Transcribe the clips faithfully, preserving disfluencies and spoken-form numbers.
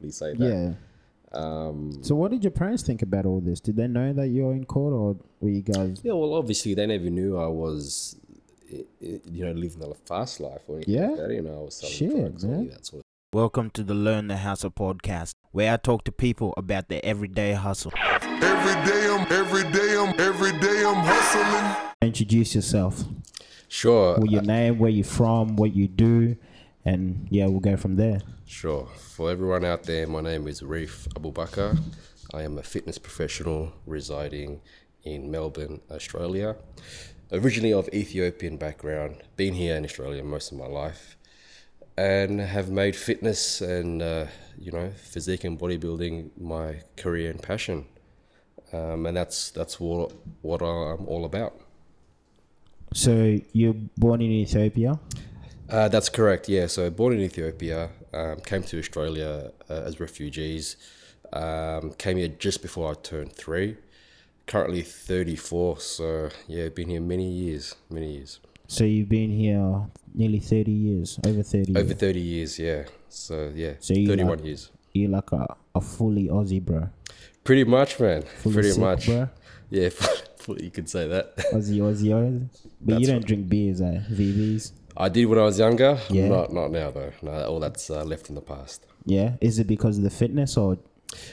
safely say that. Yeah. Um, so what did your parents think about all this? Did they know that you're in court, or were you guys... Yeah, well, obviously they never knew I was, you know, living a fast life or anything yeah. like that. You know, I was selling Shit, drugs man. All that sort of. Welcome to the Learn the Hustle podcast, where I talk to people about their everyday hustle. Every day I'm, every day I'm, every day I'm hustling. Introduce yourself. Sure. Well, your name, where you're from, what you do, and yeah, we'll go from there. Sure. For everyone out there, my name is Reef Abubakar. I am a fitness professional residing in Melbourne, Australia. Originally of Ethiopian background, been here in Australia most of my life. And have made fitness and, uh, you know, physique and bodybuilding my career and passion. Um, and that's that's what, what I'm all about. So you're born in Ethiopia? Uh, that's correct, yeah. So born in Ethiopia, um, came to Australia uh, as refugees. Um, came here just before I turned three. Currently thirty-four, so yeah, been here many years, many years. So you've been here nearly thirty years, over thirty years. Over thirty years, yeah. So yeah, so thirty-one like, years. You're like a, a fully Aussie, bro. Pretty much, man. Fully Pretty sick, much. Bro. Yeah, you could say that. Aussie, Aussie, Aussie. But that's you don't drink beers, eh? V Bs? I did when I was younger. Yeah. Not, not now, though. No, all that's uh, left in the past. Yeah? Is it because of the fitness or...?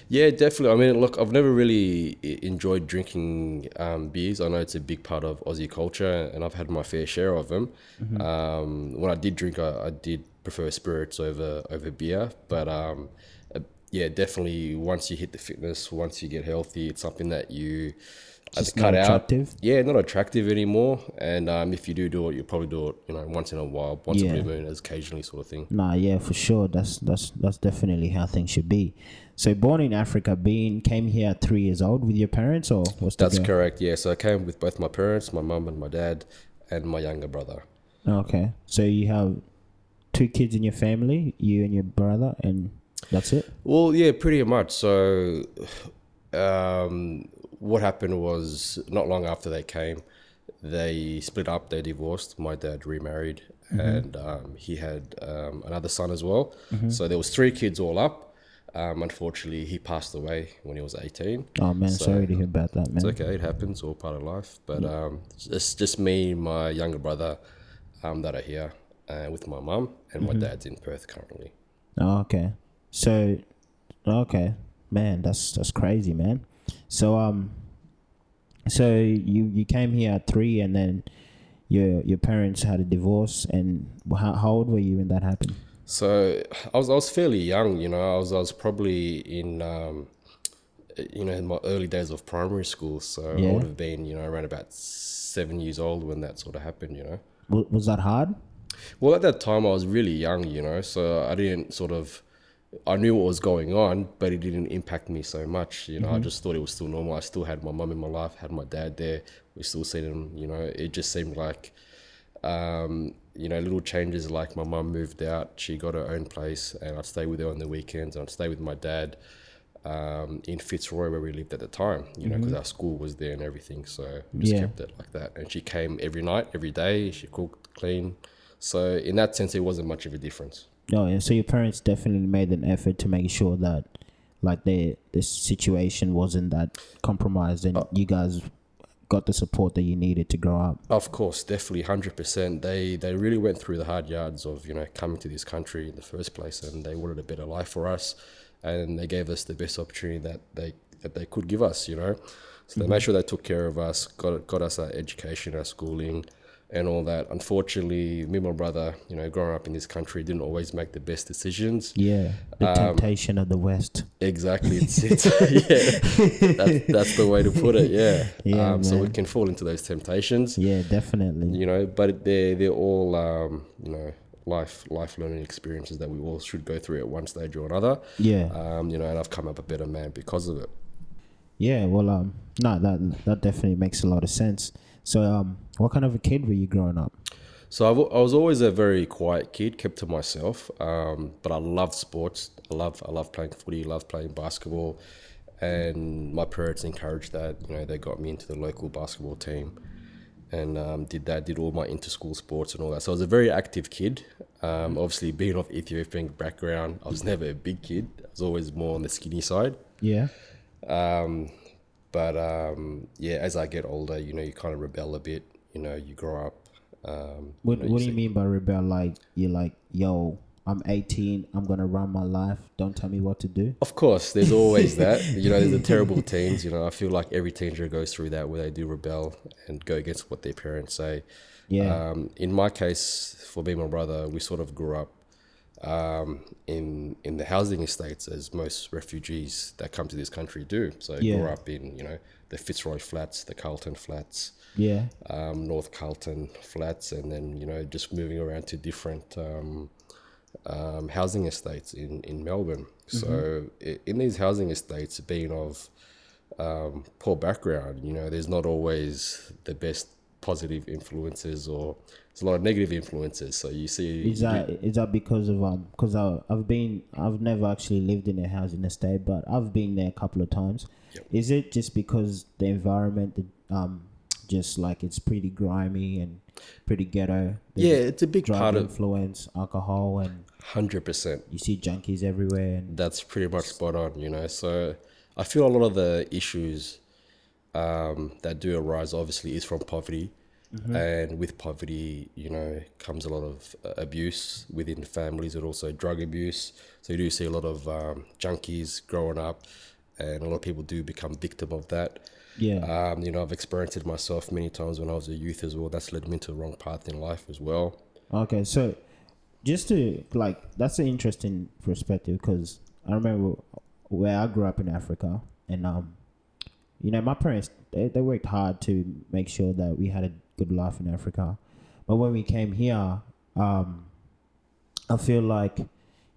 Yeah, definitely. I mean, look, I've never really enjoyed drinking um, beers. I know it's a big part of Aussie culture, and I've had my fair share of them. Mm-hmm. Um, when I did drink, I, I did prefer spirits over over beer. But um, uh, yeah, definitely once you hit the fitness, once you get healthy, it's something that you uh, just cut not attractive. out. Yeah, not attractive anymore. And um, if you do do it, you probably do it, you know, once in a while, once yeah. a blue moon, occasionally, sort of thing. Nah, yeah, for sure. That's that's that's definitely how things should be. So born in Africa, being came here at three years old with your parents, or what's the That's girl? correct, yeah. So I came with both my parents, my mum and my dad, and my younger brother. Okay. So you have two kids in your family, you and your brother, and that's it? Well, yeah, pretty much. So um, what happened was not long after they came, they split up, they divorced. My dad remarried, mm-hmm. and um, he had um, another son as well. Mm-hmm. So there was three kids all up. Um, unfortunately, he passed away when he was eighteen. Oh, man, so, sorry to hear about that, man. It's okay, it happens, all part of life. But yeah. um, it's just me, my younger brother um, that are here uh, with my mum, and mm-hmm. my dad's in Perth currently. Oh, okay. So, okay. Man, that's that's crazy, man. So, um, so you, you came here at three, and then your your parents had a divorce, and how, how old were you when that happened? So I was I was fairly young, you know. I was I was probably in, um, you know, in my early days of primary school. So yeah. I would have been, you know, around about seven years old when that sort of happened, you know. Was that hard? Well, at that time I was really young, you know. So I didn't sort of, I knew what was going on, but it didn't impact me so much, you know. Mm-hmm. I just thought it was still normal. I still had my mum in my life, had my dad there. We still seen him, you know. It just seemed like. Um, you know, little changes, like my mum moved out, she got her own place, and I'd stay with her on the weekends, and I'd stay with my dad um, in Fitzroy where we lived at the time, you know, because mm-hmm. our school was there and everything, so we just yeah. kept it like that. And she came every night, every day, she cooked, cleaned. So in that sense, it wasn't much of a difference. Oh, yeah, so your parents definitely made an effort to make sure that, like, the situation wasn't that compromised, and oh. you guys... got the support that you needed to grow up. Of course, definitely, one hundred percent. They they really went through the hard yards of, you know, coming to this country in the first place, and they wanted a better life for us, and they gave us the best opportunity that they that they could give us, you know. So they mm-hmm. made sure they took care of us, got got us our education, our schooling, and all that. Unfortunately, me and my brother, you know, growing up in this country, didn't always make the best decisions. Yeah, the um, temptation of the West. Exactly. It's, it's, yeah, that's, that's the way to put it, yeah. yeah um, so we can fall into those temptations. Yeah, definitely. You know, but they're, they're all, um, you know, life life learning experiences that we all should go through at one stage or another. Yeah. Um, you know, and I've come up a better man because of it. Yeah, well, um, no, that that definitely makes a lot of sense. So um, what kind of a kid were you growing up? So I've, I was always a very quiet kid, kept to myself, um, but I loved sports. I love I love playing footy, love playing basketball, and my parents encouraged that. You know, they got me into the local basketball team, and um, did that, did all my inter-school sports and all that. So I was a very active kid. Um, obviously, being of Ethiopian background, I was never a big kid. I was always more on the skinny side. Yeah. Um, but um, yeah, as I get older, you know, you kind of rebel a bit. You know, you grow up. Um, what you know, What you do say, you mean by rebel? Like, you're like, yo, I'm eighteen, I'm going to run my life, don't tell me what to do? Of course, there's always that. You know, there's the terrible teens. You know, I feel like every teenager goes through that, where they do rebel and go against what their parents say. Yeah. Um, in my case, for me and my brother, we sort of grew up um, in in the housing estates, as most refugees that come to this country do. So yeah. Grew up in, you know, the Fitzroy flats, the Carlton flats, yeah, um, North Carlton flats, and then, you know, just moving around to different... Um, um housing estates in in Melbourne. Mm-hmm. So in these housing estates, being of um poor background, you know, there's not always the best positive influences, or there's a lot of negative influences. So you see, is that you, is that because of um because I've been I've never actually lived in a housing estate, but I've been there a couple of times. Yep. Is it just because the environment, um just like, it's pretty grimy and pretty ghetto? There's, yeah, it's a big part of influence, alcohol, and one hundred percent you see junkies everywhere, and that's pretty much spot on. You know, so I feel a lot of the issues um that do arise obviously is from poverty. Mm-hmm. And with poverty, you know, comes a lot of abuse within families, and also drug abuse. So you do see a lot of um junkies growing up, and a lot of people do become victim of that. Yeah. Um, you know, I've experienced it myself many times when I was a youth as well. That's led me into the wrong path in life as well. Okay, so just to, like, that's an interesting perspective, because I remember where I grew up in Africa, and um, you know, my parents, they, they worked hard to make sure that we had a good life in Africa. But when we came here, um, I feel like,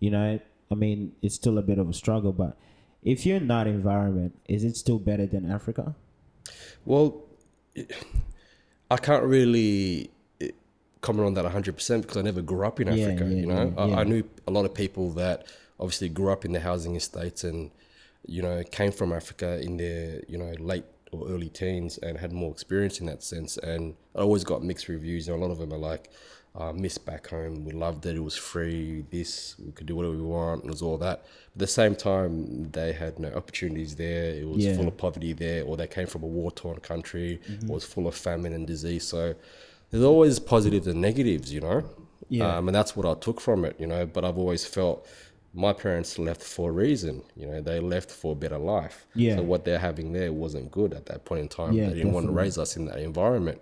you know, I mean, it's still a bit of a struggle, but if you're in that environment, is it still better than Africa? Well, I can't really comment on that one hundred percent because I never grew up in Africa. Yeah, yeah, you know, yeah, yeah. I, I knew a lot of people that obviously grew up in the housing estates and, you know, came from Africa in their, you know, late or early teens and had more experience in that sense. And I always got mixed reviews, and a lot of them are like, I uh, miss back home, we loved it, it was free, this, we could do whatever we want, it was all that. At the same time, they had no opportunities there, it was yeah. full of poverty there, or they came from a war-torn country, mm-hmm. or it was full of famine and disease. So there's always positives and negatives, you know? Yeah. Um, and that's what I took from it, you know? But I've always felt my parents left for a reason, you know? They left for a better life. Yeah. So what they're having there wasn't good at that point in time. Yeah, they didn't definitely. want to raise us in that environment.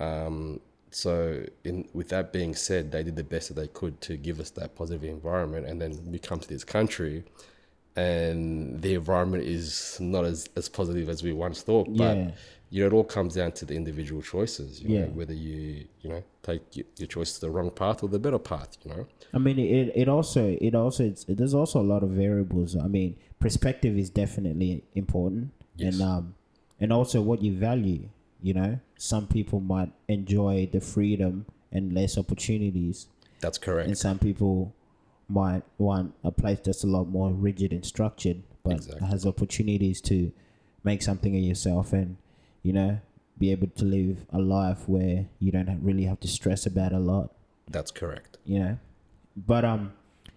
Um, So in, with that being said, they did the best that they could to give us that positive environment, and then we come to this country and the environment is not as, as positive as we once thought. But, yeah. you know, it all comes down to the individual choices, you yeah. know, whether you, you know, take your choice to the wrong path or the better path, you know. I mean, it, it also, it also, it's, there's also a lot of variables. I mean, perspective is definitely important. Yes. and um, and also what you value. You know, some people might enjoy the freedom and less opportunities. That's correct. And some people might want a place that's a lot more rigid and structured, but exactly. has opportunities to make something of yourself and, you know, be able to live a life where you don't really have to stress about a lot. That's correct. You know, but um,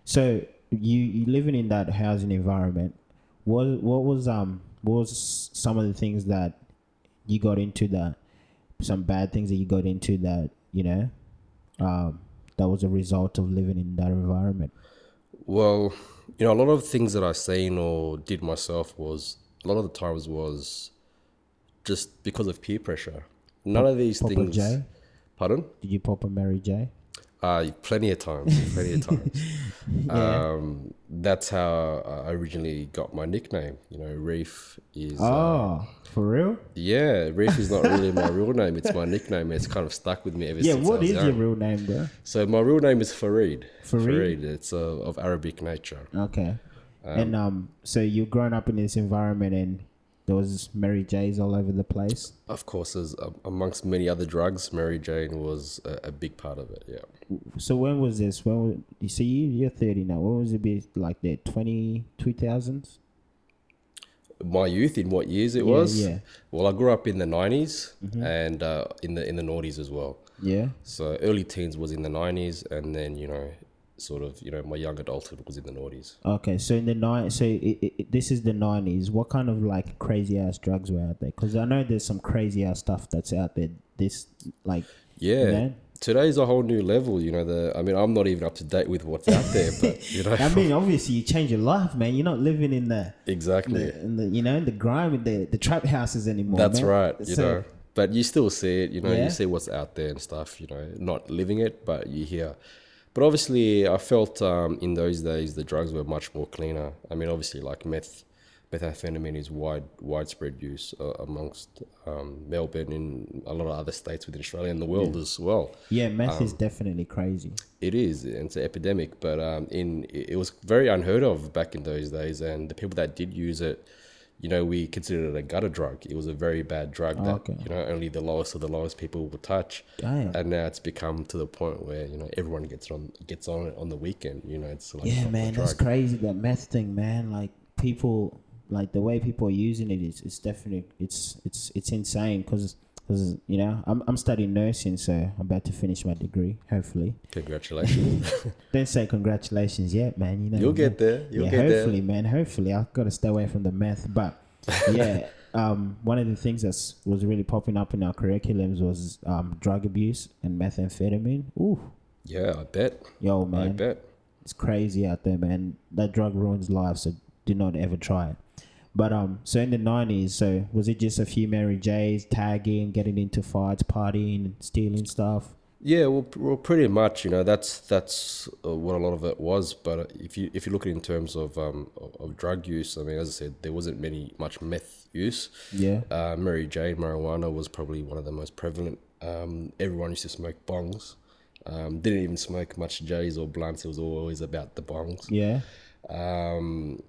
so you you living in that housing environment, what what was um what was some of the things that you got into, that some bad things that you got into that, you know, um, that was a result of living in that environment? Well, you know, a lot of things that I seen or did myself was, a lot of the times was just because of peer pressure. None Pop, of these Papa things. J? Pardon? Did you pop a Mary J? Uh, plenty of times, plenty of times. Yeah. Um, that's how I originally got my nickname. You know, Reef is... Oh, uh, for real? Yeah, Reef is not really my real name. It's my nickname. It's kind of stuck with me ever yeah, since. Yeah, what I was is young. Your real name, bro? So my real name is Farid. Farid? Farid. It's uh, of Arabic nature. Okay. Um, and um, so you've grown up in this environment and... There was Mary J's all over the place. Of course, as uh, amongst many other drugs, Mary Jane was a, a big part of it, yeah. So when was this? When was, you see, you're thirty now. When was it be like that, twenty, two thousands? my youth, in what years it yeah, was. Yeah. Well, I grew up in the nineties mm-hmm. and uh, in the in the noughties as well. Yeah. So early teens was in the nineties, and then you know, sort of you know, my young adulthood was in the noughties. Okay, so in the nineties, so it, it, it, this is the nineties. What kind of like crazy ass drugs were out there? Because I know there's some crazy ass stuff that's out there. This like yeah. You know? Today's a whole new level, you know. The I mean, I'm not even up to date with what's out there, but you know. I mean, obviously, you change your life, man. You're not living in the exactly, in the, in the, you know, in the grime, in the the trap houses anymore. That's man. right, you so, know. But you still see it, you know. Yeah. You see what's out there and stuff, you know. Not living it, but you hear. But obviously, I felt um, in those days the drugs were much more cleaner. I mean, obviously, like meth, methamphetamine is wide widespread use uh, amongst um, Melbourne and a lot of other states within Australia and the world yeah. as well. Yeah, meth um, is definitely crazy. It is, and it's an epidemic. But um, in it was very unheard of back in those days, and the people that did use it, you know, we considered it a gutter drug. It was a very bad drug oh, that okay. you know only the lowest of the lowest people would touch. Damn. And now it's become to the point where you know everyone gets on gets on it on the weekend. You know, it's like yeah, man, that's crazy that meth thing, man. Like people. Like the way people are using it is, it's definitely it's it's it's insane because because you know I'm I'm studying nursing, so I'm about to finish my degree, hopefully. Congratulations! Don't say congratulations yet, man. You know you'll get there. You'll yeah, get hopefully, there. Hopefully, man. Hopefully, I've got to stay away from the meth. But yeah, um, one of the things that was really popping up in our curriculums was um drug abuse and methamphetamine. Ooh. Yeah, I bet. Yo, man. I bet. It's crazy out there, man. That drug ruins lives, so do not ever try it. But um, so in the nineties, so was it just a few Mary J's, tagging, getting into fights, partying, stealing stuff? Yeah, well, well, pretty much, you know, that's that's what a lot of it was. But if you if you look at it in terms of um of, of drug use, I mean, as I said, there wasn't many much meth use. Yeah. Uh, Mary J, marijuana was probably one of the most prevalent. Um, everyone used to smoke bongs. Um, didn't even smoke much J's or blunts. It was always about the bongs. Yeah. Um.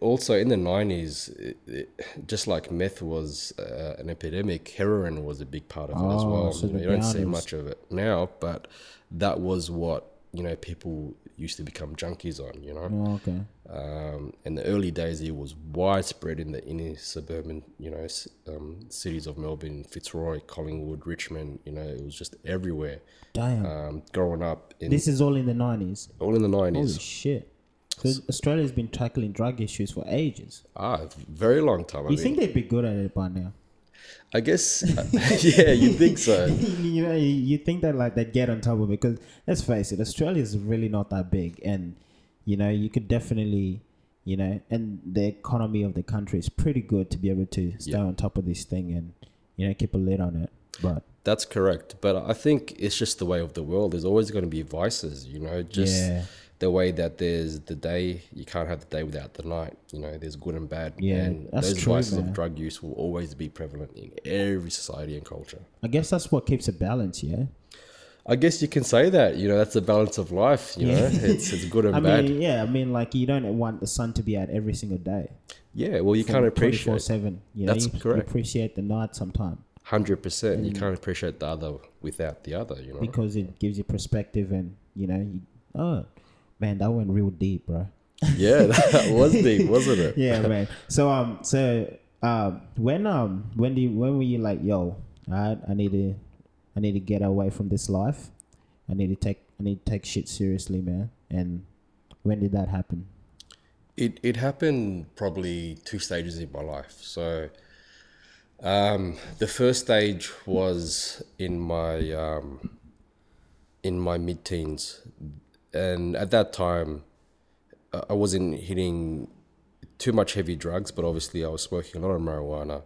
Also in the nineties, it, it, just like meth was uh, an epidemic, heroin was a big part of oh, it as well. So you know, you don't see much of it now, but that was what you know people used to become junkies on. You know, oh, okay. Um, in the early days, it was widespread in the inner suburban, you know, um, cities of Melbourne, Fitzroy, Collingwood, Richmond. You know, it was just everywhere. Damn. Um, growing up, in, this is all in the nineties. All in the nineties. Holy shit. Because Australia's been tackling drug issues for ages. Ah, very long time. I you mean, think they'd be good at it by now? I guess, uh, yeah, you think so. you know, you think that like they'd get on top of it because let's face it, Australia's really not that big, and you know you could definitely, you know, and the economy of the country is pretty good to be able to stay yeah. on top of this thing and you know keep a lid on it, but. That's correct, but I think it's just the way of the world. There's always going to be vices, you know, just yeah. the way that there's the day, you can't have the day without the night, you know, there's good and bad. Yeah, and that's those true, vices man. of drug use will always be prevalent in every society and culture. I guess that's what keeps a balance, yeah? I guess you can say that, you know, that's the balance of life, you yeah. know, it's it's good and I bad. Mean, yeah, I mean, like you don't want the sun to be out every single day. Yeah, well, you can't appreciate twenty-four seven, you know, that's you correct. appreciate the night sometimes. one hundred percent. You can't appreciate the other without the other, you know. Because it gives you perspective and, you know, you, oh, man, that went real deep, bro. Yeah, that was deep, wasn't it? Yeah, man. So, um, so, um, when, um, when do you, when were you like, yo, I, I need to, I need to get away from this life. I need to take, I need to take shit seriously, man. And when did that happen? It, it happened probably two stages in my life. So, Um, the first stage was in my um, in my mid-teens, and at that time, I wasn't hitting too much heavy drugs, but obviously I was smoking a lot of marijuana.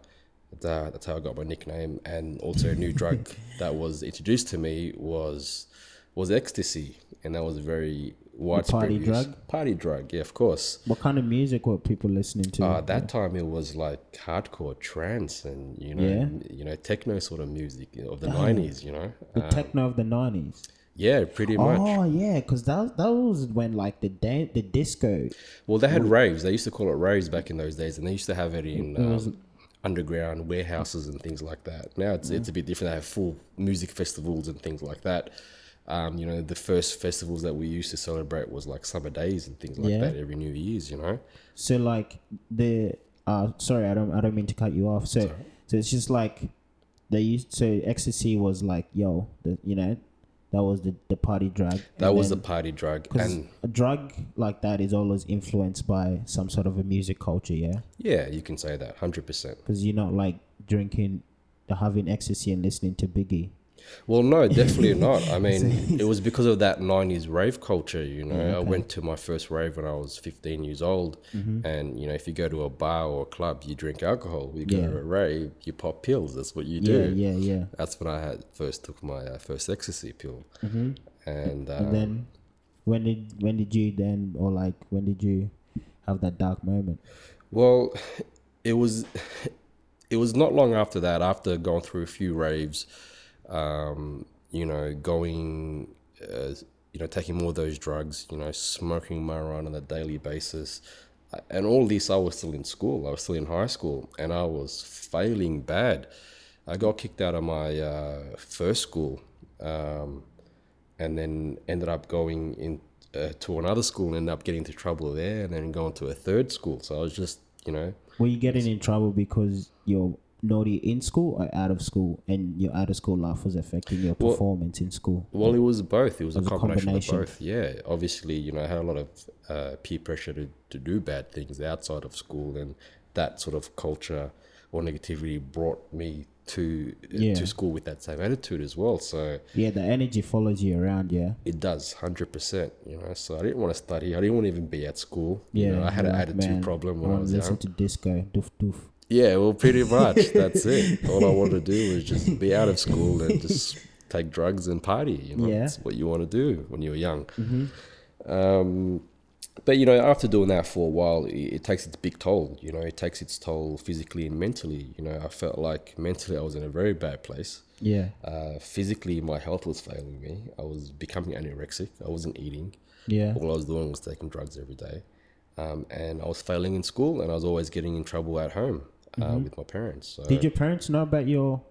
That, that's how I got my nickname, and also a new drug that was introduced to me was was ecstasy, and that was a very widespread party use. drug. Party drug, yeah, of course. What kind of music were people listening to? Uh, that yeah. time it was like hardcore trance and you know, yeah. you know, techno sort of music of the nineties. You know, the um, techno of the nineties. Yeah, pretty much. Oh yeah, because that that was when like the dan- the disco. Well, they had raves. They used to call it raves back in those days, and they used to have it in. It was, um, underground warehouses and things like that. Now it's yeah. it's a bit different. They have full music festivals and things like that. Um, you know, the first festivals that we used to celebrate was like summer days and things like yeah. that every New Year's, you know. So like the Uh, sorry, I don't. I don't mean to cut you off. So, sorry. so it's just like they used. So ecstasy was like, yo, the, you know, that was the, the party drug. That and was then, the party drug, and a drug like that is always influenced by some sort of a music culture. Yeah. Yeah, you can say that one hundred percent. Because you're not like drinking, having ecstasy and listening to Biggie. Well, no, definitely not. I mean, it was because of that nineties rave culture, you know. Okay. I went to my first rave when I was fifteen years old. Mm-hmm. And, you know, if you go to a bar or a club, you drink alcohol. You go yeah. to a rave, you pop pills. That's what you do. Yeah, yeah, yeah. That's when I had first took my uh, first ecstasy pill. Mm-hmm. And, um, and then when did, when did you then, or like, when did you have that dark moment? Well, it was, it was not long after that, after going through a few raves. Um, you know, going, uh, you know, taking more of those drugs, you know, smoking marijuana on a daily basis. And all this, I was still in school. I was still in high school and I was failing bad. I got kicked out of my uh, first school um, and then ended up going in uh, to another school and ended up getting into trouble there and then going to a third school. So I was just, you know. Were you getting in trouble because you're naughty in school or out of school, and your out of school life was affecting your well, performance in school? Well, it was both. It was, it was a, combination a combination of both. Yeah, obviously, you know, I had a lot of uh, peer pressure to, to do bad things outside of school, and that sort of culture or negativity brought me to yeah. to school with that same attitude as well. So yeah, the energy follows you around. Yeah, it does, one hundred percent. You know, so I didn't want to study. I didn't want to even be at school. Yeah, you know, I had like, an attitude man, problem when I, I was young. Listen to disco, doof doof. Yeah, well, pretty much. That's it. All I wanted to do was just be out of school and just take drugs and party. You know, yeah. That's what you want to do when you're young. Mm-hmm. Um, but, you know, after doing that for a while, it, it takes its big toll. You know, it takes its toll physically and mentally. You know, I felt like mentally I was in a very bad place. Yeah. Uh, physically, my health was failing me. I was becoming anorexic. I wasn't eating. Yeah. All I was doing was taking drugs every day. Um, and I was failing in school and I was always getting in trouble at home. Uh, mm-hmm. With my parents. So. Did your parents know about your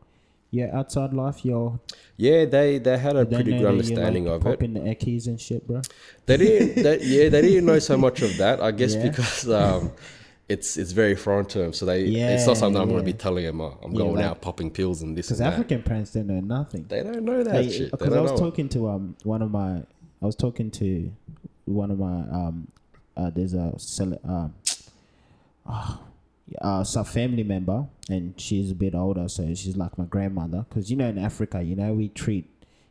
your outside life? Your yeah, they they had a pretty good understanding like of it. Popping the eckies and shit, bro. They didn't. They, yeah, they didn't know so much of that. I guess yeah. because um, it's it's very foreign to them. So they yeah, it's not something yeah. I'm going to be telling them. Oh, I'm yeah, going like, out popping pills and this and that. Because African parents don't know nothing. They don't know that they, shit. Because I was talking it. to um one of my I was talking to one of my um uh, there's a um. Oh, Uh, it's a family member and she's a bit older, so she's like my grandmother, because you know in Africa, you know, we treat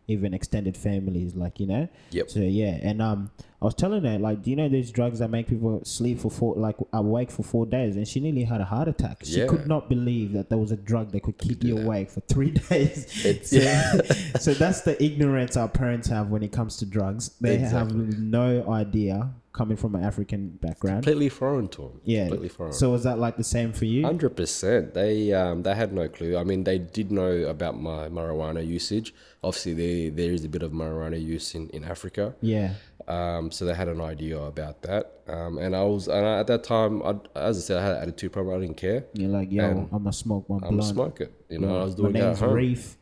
even extended families like, you know. Yep. So yeah, and um I was telling her, like, do you know these drugs that make people sleep for four like awake for four days? And she nearly had a heart attack. She yeah. could not believe that there was a drug that could keep you yeah. awake for three days. It's, so, yeah. so that's the ignorance our parents have when it comes to drugs. They exactly. have no idea, coming from an African background. It's completely foreign to them. Yeah. Completely foreign. So was that like the same for you? one hundred percent. They um they had no clue. I mean, they did know about my marijuana usage. Obviously, there there is a bit of marijuana use in, in Africa. Yeah. Um, so they had an idea about that. Um, and I was, and I, at that time, I, as I said, I had an attitude problem. I didn't care. You're like, yo, and I'm going to smoke my blunt. I'm going to smoke it. You know, yeah. I was doing that at home. My name's Reef.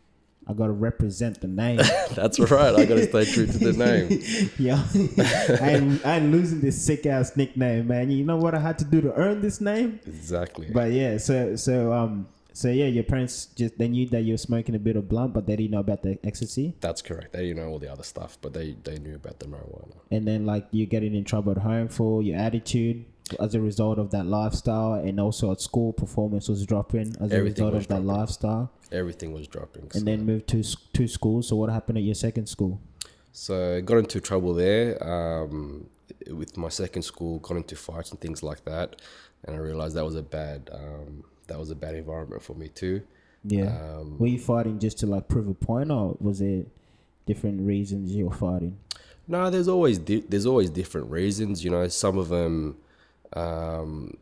I got to represent the name. That's right. I got to stay true to the name. Yeah. I'm, I'm losing this sick ass nickname, man. You know what I had to do to earn this name? Exactly. But yeah, so, so, um, so yeah, your parents just, they knew that you were smoking a bit of blunt, but they didn't know about the ecstasy. That's correct. They didn't know all the other stuff, but they, they knew about the marijuana. And then like you're getting in trouble at home for your attitude as a result of that lifestyle, and also at school performance was dropping as Everything a result of dropping. that lifestyle. Everything was dropping. So. And then moved to two schools. So what happened at your second school? So I got into trouble there um, with my second school, got into fights and things like that. And I realized that was a bad... Um, that was a bad environment for me too. Yeah. Um, were you fighting just to like prove a point, or was it different reasons you were fighting? No, there's always di- there's always different reasons. You know, some of them, um,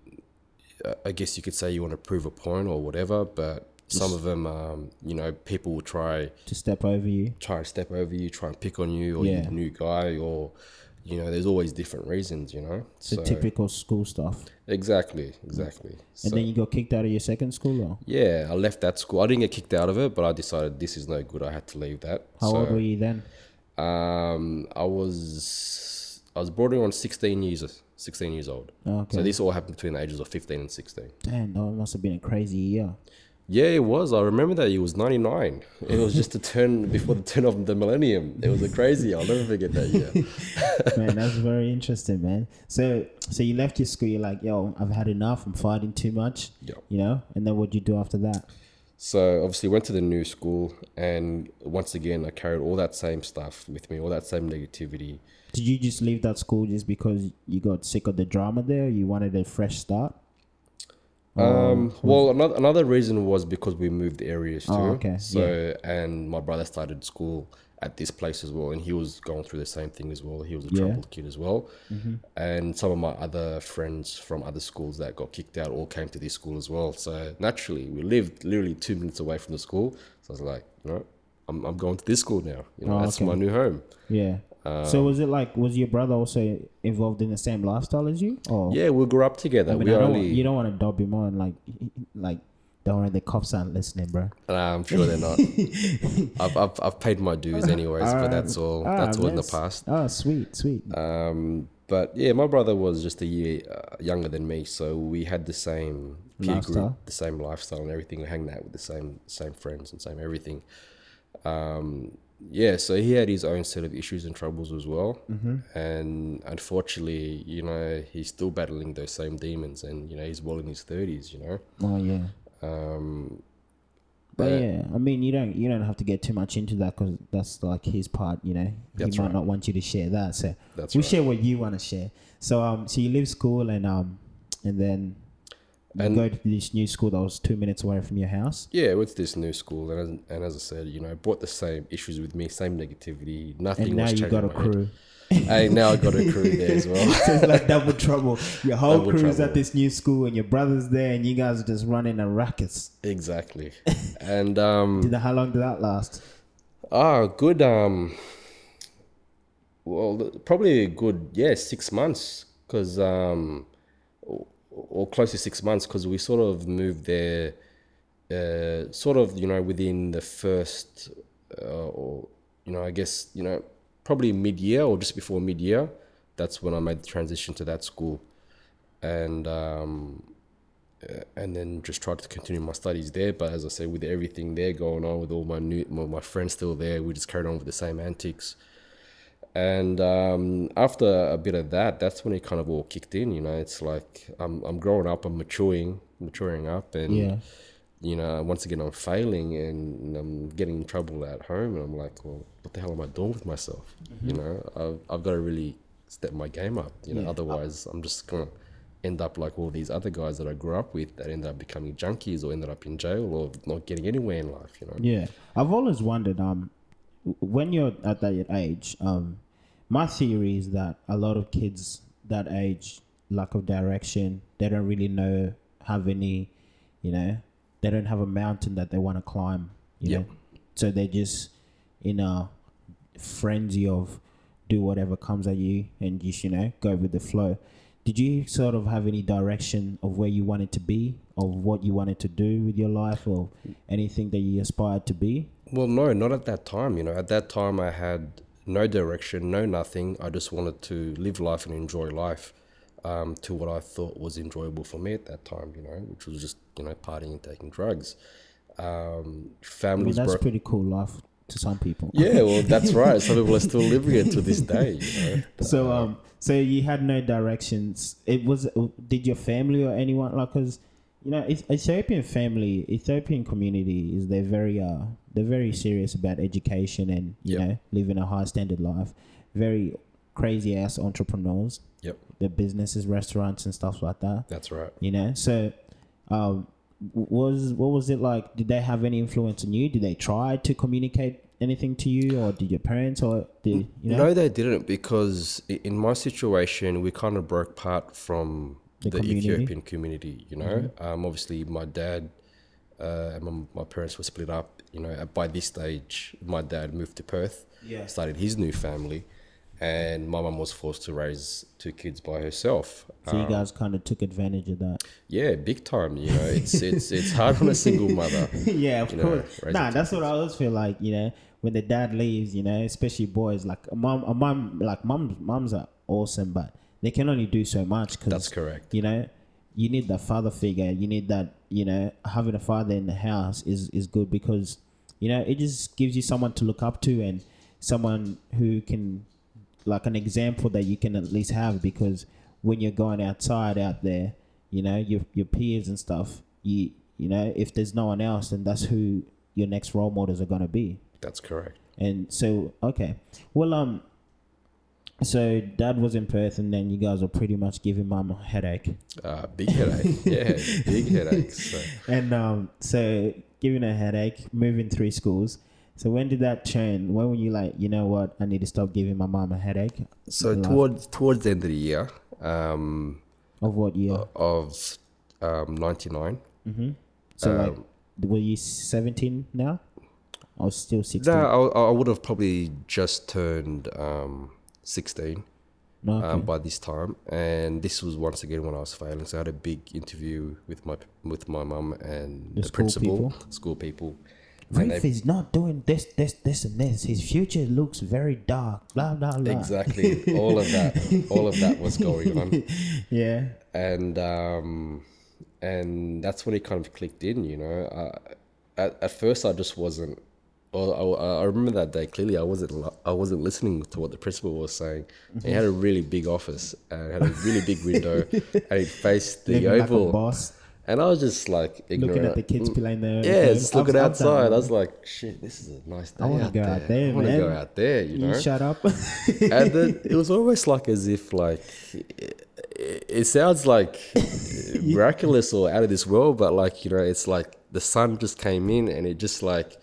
I guess you could say you want to prove a point or whatever, but just some of them, um, you know, people will try to step over you, try to step over you, try and pick on you, or yeah. you're a new guy, or. You know, there's always different reasons, you know. So, so typical school stuff. Exactly, exactly. And so, then you got kicked out of your second school, or? Yeah, I left that school. I didn't get kicked out of it, but I decided this is no good. I had to leave that. How so, old were you then? Um, I was I was bordering on sixteen years, sixteen years old. Okay. So this all happened between the ages of fifteen and sixteen. Damn, that must have been a crazy year. Yeah, it was. I remember that. It was ninety-nine. It was just a turn before the turn of the millennium. It was a crazy. I'll never forget that year. Man, that's very interesting, man. So, so you left your school. You're like, yo, I've had enough. I'm fighting too much. Yep. You know. And then what did you do after that? So obviously went to the new school, and once again I carried all that same stuff with me, all that same negativity. Did you just leave that school just because you got sick of the drama there? You wanted a fresh start. Um, well, another another reason was because we moved areas too. Oh, okay. So, yeah. And my brother started school at this place as well, and he was going through the same thing as well. He was a yeah. troubled kid as well. Mm-hmm. And some of my other friends from other schools that got kicked out all came to this school as well. So naturally, we lived literally two minutes away from the school. So I was like, you know, I'm I'm going to this school now. You know, oh, that's okay. my new home. Yeah. Um, so was it like, was your brother also involved in the same lifestyle as you? Or? Yeah, we grew up together. I mean, we don't only... want, you don't want to dob him on, like, like don't worry, the cops aren't listening, bro. Nah, I'm sure they're not. I've, I've I've paid my dues anyways, all but right. that's all. all that's right, all in that's, the past. Oh, sweet, sweet. Um, but yeah, my brother was just a year uh, younger than me, so we had the same peer group, the same lifestyle and everything. We hanged out with the same same friends and same everything. Um. Yeah, so he had his own set of issues and troubles as well. Mm-hmm. And unfortunately, you know, he's still battling those same demons, and, you know, he's well in his thirties, you know. Oh, yeah. Um, but, but, yeah, I mean, you don't you don't have to get too much into that because that's, like, his part, you know. He might right. not want you to share that. So that's we right. share what you want to share. So um, so you leave school and um, and then... And go to this new school that was two minutes away from your house. Yeah, it was this new school, and as, and as I said, you know, I brought the same issues with me, same negativity, nothing. And now was you got a crew. Hey, now I got a crew there as well. So it's like double trouble. Your whole double crew's trouble. At this new school, and your brother's there, and you guys are just running a ruckus. Exactly. And um, did the, how long did that last? Ah, good. Um, well, probably a good yeah six months, because um. or close to six months because we sort of moved there uh, sort of, you know, within the first uh, or, you know, I guess, you know, probably mid-year or just before mid-year. That's when I made the transition to that school. And um, and then just tried to continue my studies there. But as I said, with everything there going on, with all my new my, my friends still there, we just carried on with the same antics. And um, after a bit of that, that's when it kind of all kicked in. You know, it's like I'm I'm growing up, I'm maturing, maturing up, and yeah. you know, once again I'm failing, and I'm getting in trouble at home, and I'm like, well, what the hell am I doing with myself? Mm-hmm. You know, I've I've got to really step my game up. You know, yeah. otherwise I'm just gonna end up like all these other guys that I grew up with that ended up becoming junkies or ended up in jail or not getting anywhere in life. You know. Yeah, I've always wondered um, when you're at that age um. My theory is that a lot of kids that age, lack of direction, they don't really know, have any, you know, they don't have a mountain that they want to climb, you yep. know. So they're just in a frenzy of do whatever comes at you and just, you know, go with the flow. Did you sort of have any direction of where you wanted to be, of what you wanted to do with your life or anything that you aspired to be? Well, no, not at that time. You know, at that time I had... no direction, no nothing. I just wanted to live life and enjoy life um, to what I thought was enjoyable for me at that time, you know, which was just, you know, partying and taking drugs. Um, families. I mean, that's bro- pretty cool life to some people. Yeah, well, that's right. Some people are still living it to this day. You know? So, um, so you had no directions. It was. Did your family or anyone like? Because you know, Ethiopian family, Ethiopian community is they're very uh. They're very serious about education and, you yep. know, living a high standard life. Very crazy ass entrepreneurs. Yep. Their businesses, restaurants and stuff like that. That's right. You know, so um, was what was it like? Did they have any influence on you? Did they try to communicate anything to you or did your parents or did you know? No, they didn't because in my situation, we kind of broke apart from the, the community. Ethiopian community, you know. Mm-hmm. Um, obviously, my dad... Uh, and my, my parents were split up, you know. By this stage, my dad moved to Perth, yeah. started his new family, and my mum was forced to raise two kids by herself. So um, you guys kind of took advantage of that. Yeah, big time. You know, it's it's it's hard on a single mother. Yeah, of course. Know, nah, that's kids. What I always feel like. You know, when the dad leaves, you know, especially boys, like a mum, a mum, like mum, mums are awesome, but they can only do so much. Cause, that's correct. You know, you need that father figure. You need that, you know, having a father in the house is, is good because, you know, it just gives you someone to look up to and someone who can, like an example that you can at least have, because when you're going outside out there, you know, your your peers and stuff, you you know, if there's no one else, then that's who your next role models are going to be. That's correct. And so, okay. Well, um, so Dad was in Perth and then you guys were pretty much giving Mum a headache. Uh, big headache. Yeah, big headache. So. And um, so giving her a headache, moving through schools. So when did that change? When were you like, you know what, I need to stop giving my mum a headache? So in towards life? towards the end of the year. Um, of what year? Uh, of um, ninety-nine. Mm-hmm. So um, like, were you seventeen now? I was still sixteen. No, I, I would have probably just turned um, sixteen okay. um, by this time. And this was once again when I was failing. So I had a big interview with my with my mum and the, the school principal, people. school people. Reef is not doing this, this, this, and this. His future looks very dark. Blah blah blah. Exactly, all of that, all of that was going on. Yeah, and um, and that's when it kind of clicked in. You know, uh, at at first I just wasn't. Well, I, I remember that day clearly. I wasn't. I wasn't listening to what the principal was saying. He had a really big office and had a really big window, and it faced the Living Oval. Like a boss. And I was just like ignorant. Looking at the kids playing there. Yeah, games. Just looking I outside. I was like, shit, this is a nice day I wanna out go there. Out there. I want to go out there, you know. You shut up. And then it was almost like as if like, it, it sounds like miraculous or out of this world, but like, you know, it's like the sun just came in and it just like,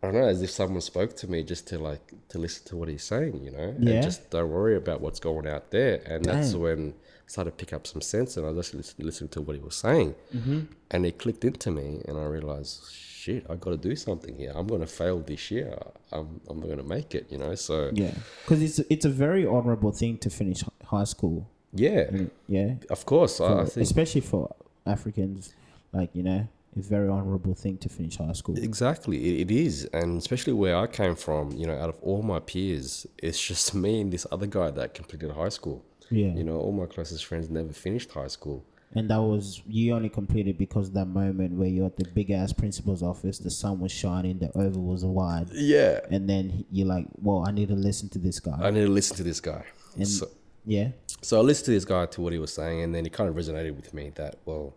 I don't know, as if someone spoke to me just to like, to listen to what he's saying, you know. Yeah. And just don't worry about what's going out there. And Dang. That's when... started to pick up some sense, and I was actually listening to what he was saying, mm-hmm. and it clicked into me, and I realized, shit, I got to do something here. I'm going to fail this year. I'm I'm not going to make it, you know. So yeah, because it's it's a very honorable thing to finish high school. Yeah, mm, yeah, of course. For, I, I think especially for Africans, like you know, it's a very honorable thing to finish high school. Exactly, it, it is, and especially where I came from, you know, out of all my peers, it's just me and this other guy that completed high school. Yeah, you know, all my closest friends never finished high school, and that was you only completed because of that moment where you're at the big ass principal's office, the sun was shining, the oval was wide. Yeah, and then you're like, well, I need to listen to this guy. I need to listen to this guy. And so, yeah, so I listened to this guy to what he was saying, and then it kind of resonated with me that well,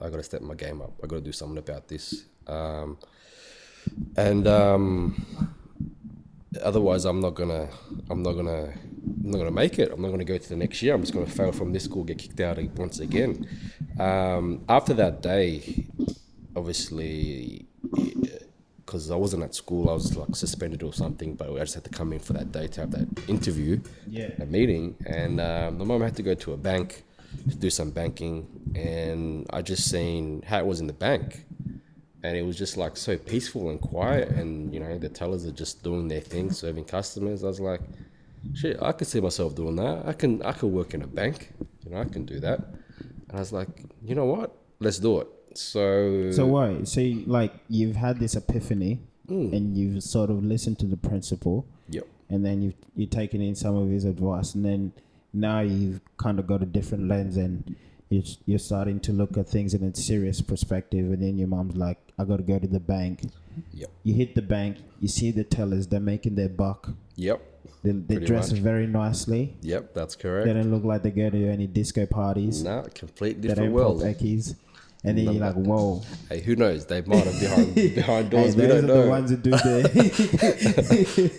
I got to step my game up. I got to do something about this, um, and um. Otherwise, I'm not gonna, I'm not gonna, I'm not gonna make it. I'm not gonna go to the next year. I'm just gonna fail from this school, get kicked out once again. Um, after that day, obviously, because I wasn't at school, I was like suspended or something. But I just had to come in for that day to have that interview, yeah, a meeting, and um, my mum had to go to a bank to do some banking, and I just seen how it was in the bank. And it was just like so peaceful and quiet, and you know the tellers are just doing their thing, serving customers. I was like, shit, I could see myself doing that. I can, I could work in a bank. You know, I can do that. And I was like, you know what? Let's do it. So. So why? So like you've had this epiphany, mm. and you've sort of listened to the principal. Yep. And then you've you've taken in some of his advice, and then now you've kind of got a different lens and. You're starting to look at things in a serious perspective, and then your mom's like, I got to go to the bank. Yep. You hit the bank, you see the tellers, they're making their buck. Yep. They, they dress much. Very nicely. Yep, that's correct. They don't look like they go to any disco parties. No, nah, completely different world. And then None you're like, whoa. Hey, who knows? They might have behind, behind doors. Hey, we don't know. Those are the ones that do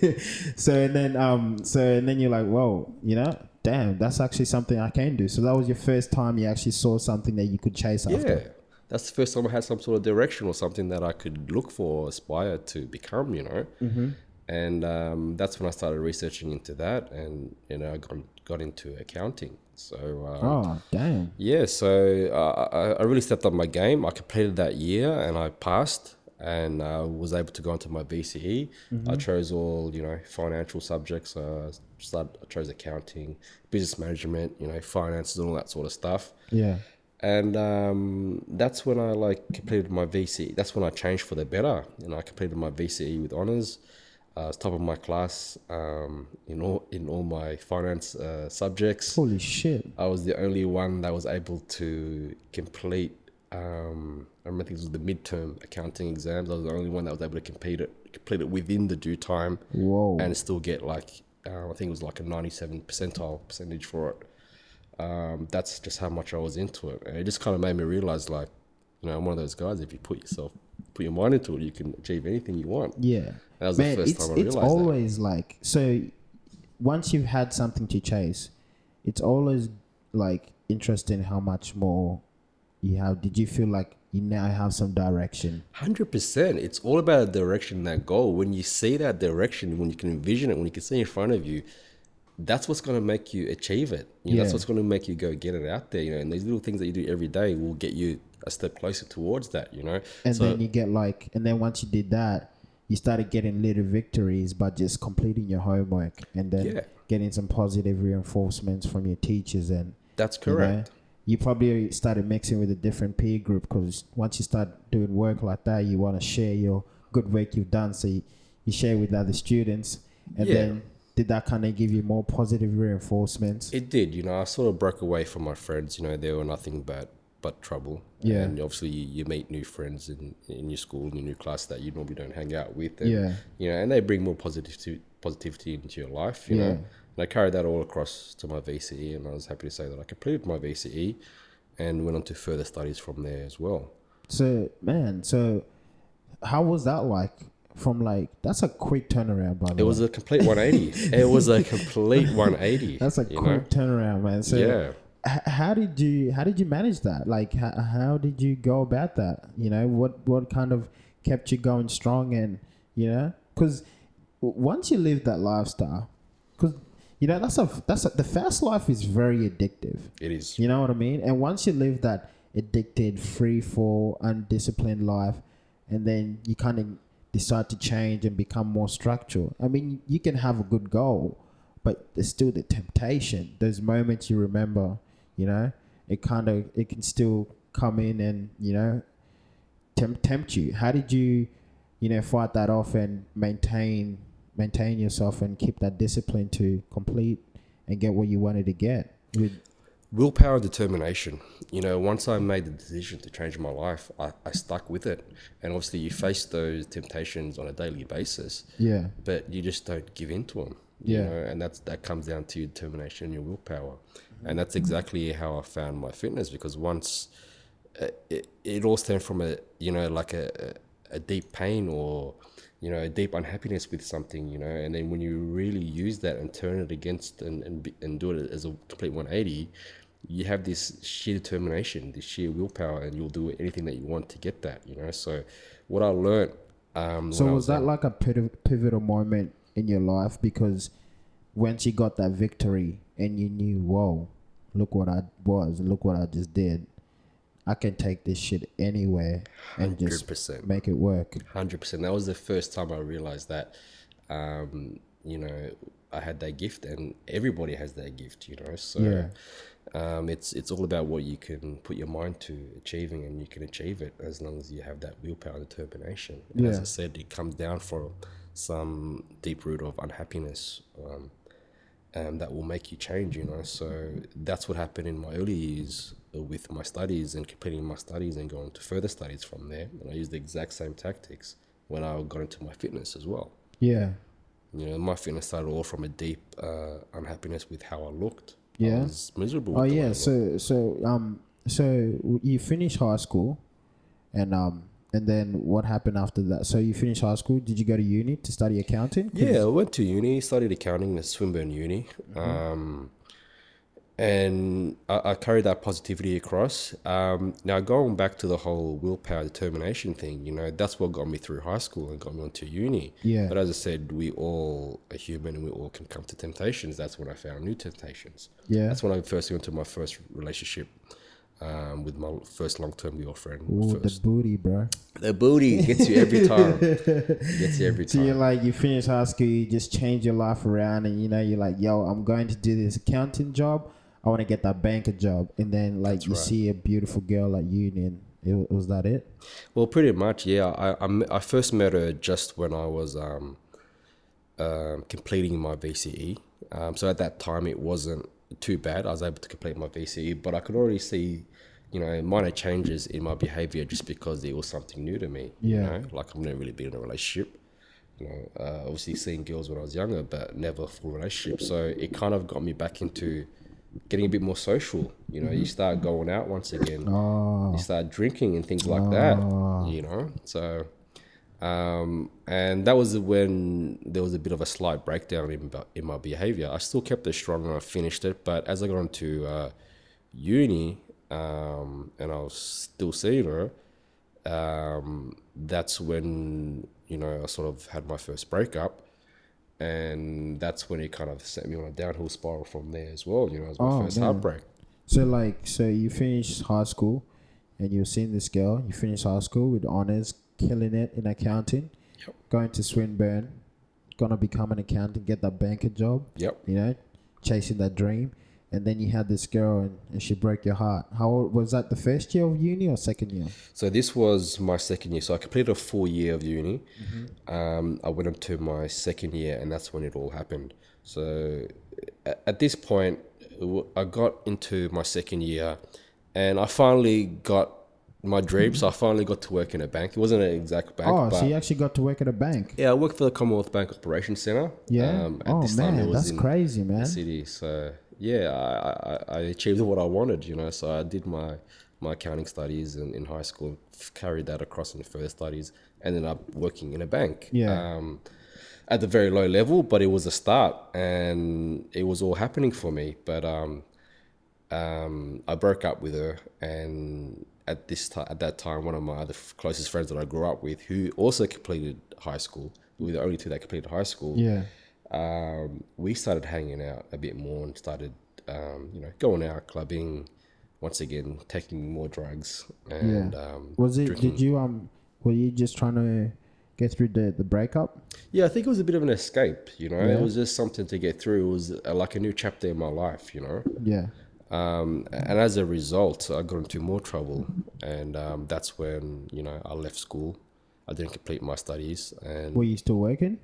that. so, and then, um, so, and then you're like, whoa, you know? Damn, that's actually something I can do. So that was your first time you actually saw something that you could chase yeah. after. Yeah, that's the first time I had some sort of direction or something that I could look for or aspire to become, you know. Mm-hmm. And um, that's when I started researching into that, and, you know, I got, got into accounting. So, um, oh, damn. Yeah, so uh, I really stepped up my game. I completed that year and I passed. And I uh, was able to go into my V C E. Mm-hmm. I chose all, you know, financial subjects. Uh, started, I chose accounting, business management, you know, finances and all that sort of stuff. Yeah. And um, that's when I, like, completed my V C E. That's when I changed for the better. And I completed my V C E with honours. I was top of my class um, in all in all my finance uh, subjects. Holy shit! I was the only one that was able to complete. Um, I remember it was the midterm accounting exams. I was the only one that was able to complete it, complete it within the due time. Whoa! And still get like uh, I think it was like a ninety-seven percentile percentage for it. Um, that's just how much I was into it, and it just kind of made me realize, like, you know, I'm one of those guys. If you put yourself, put your mind into it, you can achieve anything you want. Yeah. That was Man, the first it's, time I realized it's always that. Like, so once you've had something to chase, it's always like interesting how much more you have. Did you feel like you now have some direction? one hundred percent. It's all about a direction, that goal. When you see that direction, when you can envision it, when you can see it in front of you, that's what's going to make you achieve it. You know, yeah. That's what's going to make you go get it out there. You know, and these little things that you do every day will get you a step closer towards that, you know. And so, then you get like, and then once you did that, you started getting little victories by just completing your homework and then yeah. getting some positive reinforcements from your teachers. And that's correct. You know, you probably started mixing with a different peer group, because once you start doing work like that, you want to share your good work you've done. So you, you share with other students. And yeah. then did that kind of give you more positive reinforcements? It did. You know, I sort of broke away from my friends. You know, they were nothing but but trouble. Yeah. And obviously you, you meet new friends in, in your school, in your new class that you normally don't hang out with. And, yeah. You know, and they bring more positivity positivity into your life, you yeah. know. And I carried that all across to my V C E, and I was happy to say that I completed my V C E and went on to further studies from there as well. So, man, so how was that like? From like, that's a quick turnaround, by the way. It was a complete one eighty. It was a complete one eighty. That's a quick know? turnaround, man. So yeah. How did you how did you manage that? Like, how, how did you go about that? You know, what, what kind of kept you going strong? And, you know, because once you live that lifestyle, because, you know, that's a, that's a, the fast life is very addictive. It is. You know what I mean? And once you live that addicted, free for undisciplined life, and then you kind of decide to change and become more structural. I mean, you can have a good goal, but there's still the temptation. Those moments you remember, you know, it kind of, it can still come in and, you know, tempt, tempt you. How did you, you know, fight that off and maintain, maintain yourself and keep that discipline to complete and get what you wanted to get? With willpower and determination. You know, once I made the decision to change my life, I, I stuck with it. And obviously you face those temptations on a daily basis. Yeah. But you just don't give in to them. Yeah. You know, and that's, that comes down to your determination and your willpower. Mm-hmm. And that's exactly how I found my fitness, because once uh, it, it all stemmed from a, you know, like a, a deep pain or, you know, a deep unhappiness with something, you know, and then when you really use that and turn it against and, and, and do it as a complete one eighty, you have this sheer determination, this sheer willpower, and you'll do anything that you want to get that, you know. So what I learned... Um, so was, was that young, like a pivotal moment in your life? Because once you got that victory and you knew, whoa, look what I was, look what I just did. I can take this shit anywhere and one hundred percent. Just make it work. one hundred percent. That was the first time I realized that, um, you know, I had that gift, and everybody has that gift, you know. So... Yeah. Um, it's it's all about what you can put your mind to achieving, and you can achieve it as long as you have that willpower and determination. And yeah. As I said, it comes down from some deep root of unhappiness um, um, that will make you change, you know. So that's what happened in my early years with my studies and completing my studies and going to further studies from there. And I used the exact same tactics when I got into my fitness as well. Yeah. You know, my fitness started all from a deep uh, unhappiness with how I looked. Yeah. I was miserable. Oh yeah. So so um so you finished high school, and um and then what happened after that? So you finished high school. Did you go to uni to study accounting? Yeah, I went to uni, studied accounting at Swinburne Uni, mm-hmm. um, and I, I carried that positivity across. Um, now going back to the whole willpower determination thing, you know, that's what got me through high school and got me onto uni. Yeah. But as I said, we all are human and we all can come to temptations. That's when I found new temptations. Yeah. That's when I first went to my first relationship. Um, with my first long-term girlfriend. Ooh, first. The booty, bro. The booty gets you every time. Gets you every time. So you're like, you finish high school, you just change your life around, and you know, you're like, yo, I'm going to do this accounting job. I want to get that banker job. And then like, that's you right. see a beautiful girl at uni. It, was that it? Well, pretty much, yeah. I, I, I first met her just when I was um, um, completing my V C E. Um, so at that time, it wasn't too bad. I was able to complete my V C E, but I could already see, you know, minor changes in my behavior just because it was something new to me. Yeah. You know? Like, I've never really been in a relationship. You know, uh, obviously seeing girls when I was younger, but never a full relationship. So it kind of got me back into getting a bit more social. You know, mm-hmm. you start going out once again. Oh. You start drinking and things like oh. that, you know. So, um, and that was when there was a bit of a slight breakdown in, in my behavior. I still kept it strong when I finished it, but as I got into uh, uni um, and I was still seeing her, um, that's when... You know, I sort of had my first breakup, and that's when it kind of set me on a downhill spiral from there as well. You know, it was my oh, first man. heartbreak. So, like, so you finished high school, and you were seeing this girl. You finished high school with honours, killing it in accounting, yep. going to Swinburne, gonna become an accountant, get that banker job. Yep. You know, chasing that dream, and then you had this girl, and, and she broke your heart. How old, was that? The first year of uni or second year? So this was my second year. So I completed a full year of uni. Mm-hmm. Um, I went into my second year, and that's when it all happened. So at, at this point, I got into my second year, and I finally got my dreams. Mm-hmm. I finally got to work in a bank. It wasn't an exact bank. Oh, but so you actually got to work at a bank? Yeah, I worked for the Commonwealth Bank Operations Centre. Yeah. Um, at oh this man, time it was that's in crazy, man. The city, so. Yeah, I, I, I achieved what I wanted, you know. So I did my, my accounting studies in, in high school, carried that across into further studies, and ended up working in a bank. Yeah. Um, at the very low level, but it was a start, and it was all happening for me. But um, um, I broke up with her, and at this t- at that time, one of my other closest friends that I grew up with, who also completed high school, we were the only two that completed high school. Yeah. Um, we started hanging out a bit more and started, um, you know, going out clubbing, once again taking more drugs. And yeah. um, was it? Drinking. Did you um? Were you just trying to get through the the breakup? Yeah, I think it was a bit of an escape. You know, yeah. It was just something to get through. It was a, like a new chapter in my life. You know. Yeah. Um, and as a result, I got into more trouble, and um, that's when you know I left school. I didn't complete my studies. And were you still working?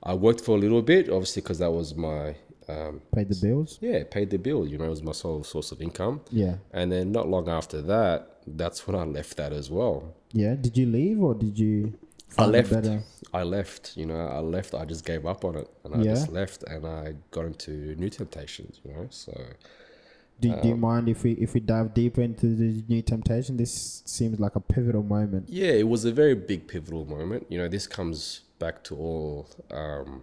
I worked for a little bit, obviously, because that was my... Um, paid the bills? Yeah, paid the bill. You know, it was my sole source of income. Yeah. And then not long after that, that's when I left that as well. Yeah. Did you leave or did you... I left. I left. You know, I left. I just gave up on it. And I yeah. just left and I got into new temptations, you know, so... Do, um, do you mind if we if we dive deeper into the new temptation? This seems like a pivotal moment. Yeah, it was a very big pivotal moment. You know, this comes... back to all, um,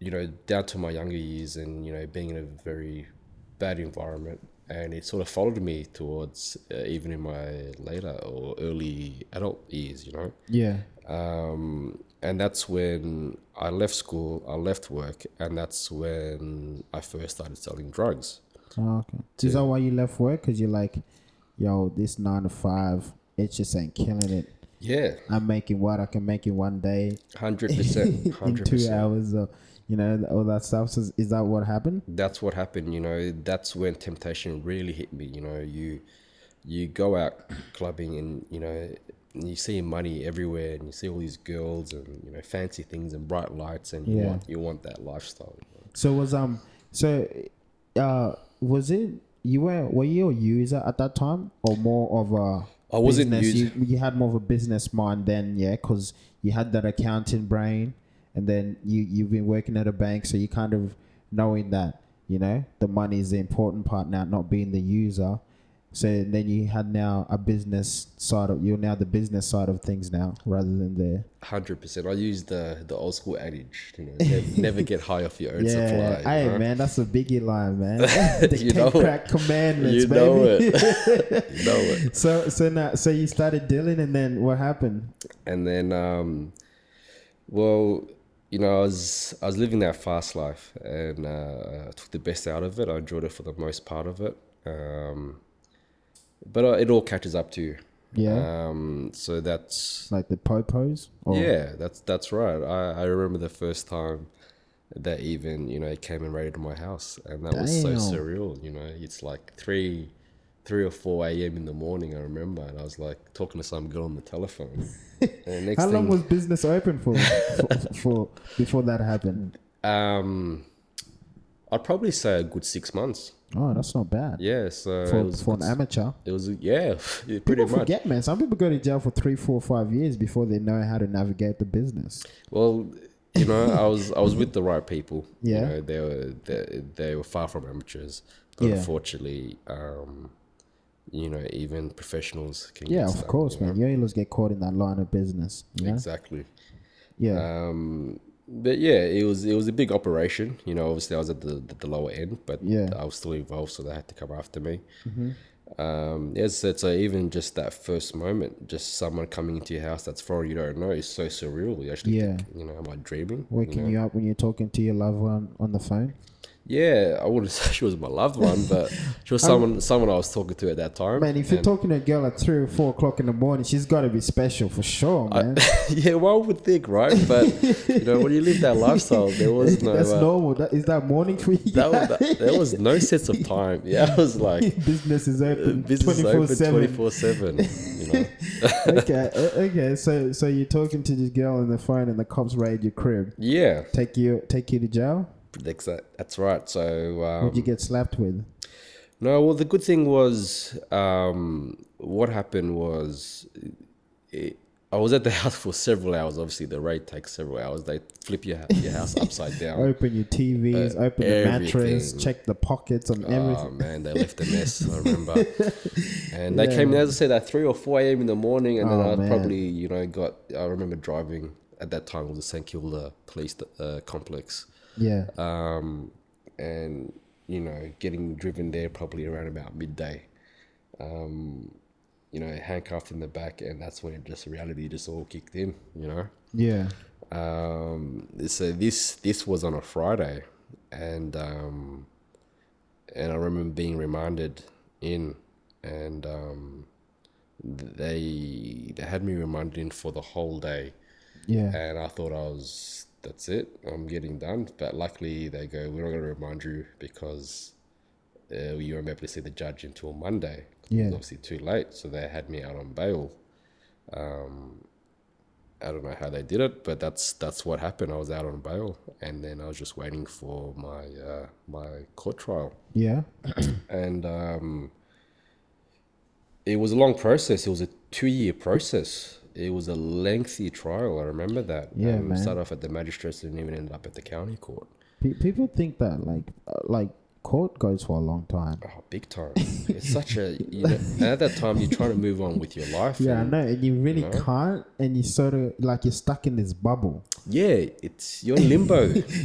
you know, down to my younger years and, you know, being in a very bad environment. And it sort of followed me towards uh, even in my later or early adult years, you know. Yeah. Um, and that's when I left school, I left work, and that's when I first started selling drugs. Oh, okay. To, Is that why you left work? Because you're like, yo, this nine to five, it just ain't killing it. Yeah, I'm making what I can make in one day. Hundred percent, hundred percent. Two hours of, you know, all that stuff. So is that what happened? That's what happened. You know, that's when temptation really hit me. You know, you you go out clubbing and you know you see money everywhere and you see all these girls and you know fancy things and bright lights and you yeah. want you want that lifestyle. So was um so, uh, was it you were were you a user at that time or more of a I wasn't business, you, you had more of a business mind then, yeah, because you had that accounting brain and then you, you've been working at a bank, so you kind of knowing that, you know, the money is the important part now, not being the user. So then you had now a business side of, you're now the business side of things now rather than the... one hundred percent. I use the, the old school adage, you know, never, never get high off your own yeah, supply. You hey, know? Man, that's a biggie line, man. The you know crack it. Commandments, you baby. Know it. You know it. So so now, so you started dealing and then what happened? And then, um, well... You know, I was I was living that fast life and uh, I took the best out of it. I enjoyed it for the most part of it. Um, but uh, it all catches up to you. Yeah. Um, so that's... Like the popos? Or? Yeah, that's that's right. I, I remember the first time that even, you know, it came and raided my house. And that Damn. was so surreal, you know. It's like three three or four a.m. in the morning, I remember, and I was like talking to some girl on the telephone. And next How long thing, was business open for, for, for before that happened? Um, I'd probably say a good six months. Oh, that's not bad. Yeah, so for, it was, for an amateur, it was yeah, pretty people much. Forget, man. Some people go to jail for three, four, five years before they know how to navigate the business. Well, you know, I was I was with the right people. Yeah, you know, they were they, they were far from amateurs, but yeah. unfortunately. Um, You know, even professionals can yeah, get of stuff, course, you man. You always get caught in that line of business. You know? Exactly. Yeah. Um, but yeah, it was it was a big operation. You know, obviously I was at the the, the lower end, but yeah. I was still involved, so they had to come after me. Mm-hmm. Um, yes, yeah, so, so even just that first moment, just someone coming into your house that's foreign you don't know, is so surreal. You actually yeah. think, you know, am I dreaming? Waking you, know? you up when you're talking to your loved one on the phone. Yeah, I wouldn't say she was my loved one, but she was someone um, someone I was talking to at that time. Man, if you're talking to a girl at three or four o'clock in the morning, she's got to be special for sure, man. I, yeah, one would think, right? But you know, when you live that lifestyle, there was no. That's uh, normal. That, is that morning for you? That was, that, there was no sense of time. Yeah, I was like, business is open. Business is open twenty four seven. You know. okay, okay. So, so you're talking to this girl on the phone, and the cops raid your crib. Yeah. Take you, take you to jail. That's right. So, um, what did you get slapped with? No, well, the good thing was, um, what happened was, it, I was at the house for several hours. Obviously, the raid takes several hours. They flip your your house upside down, open your T Vs, uh, open everything. The mattress, check the pockets on everything. Oh man, they left a mess. I remember, and they yeah. came, as I said, at three or four a m in the morning, and oh, then I man. probably, you know, got. I remember driving at that time with the St Kilda police uh, complex. Yeah. Um, and you know, getting driven there probably around about midday. Um, you know, handcuffed in the back, and that's when it just reality just all kicked in. You know. Yeah. Um. So this this was on a Friday, and um, and I remember being remanded in, and um, they they had me remanded in for the whole day. Yeah. And I thought I was. That's it, I'm getting done. But luckily they go, we're not going to remind you because uh, you won't be able to see the judge until Monday. Yeah. It was obviously too late. So they had me out on bail. Um, I don't know how they did it, but that's that's what happened. I was out on bail, and then I was just waiting for my uh, my court trial. Yeah. And um, it was a long process. It was a two-year process. It was a lengthy trial. I remember that. Yeah, um, man. Started off at the magistrates and even ended up at the county court. Pe- people think that like like court goes for a long time. Oh, big time! It's such a you know. At that time, you're trying to move on with your life. Yeah, and, I know, and you really you know, can't. And you sort of like you're stuck in this bubble. Yeah, it's you're in limbo.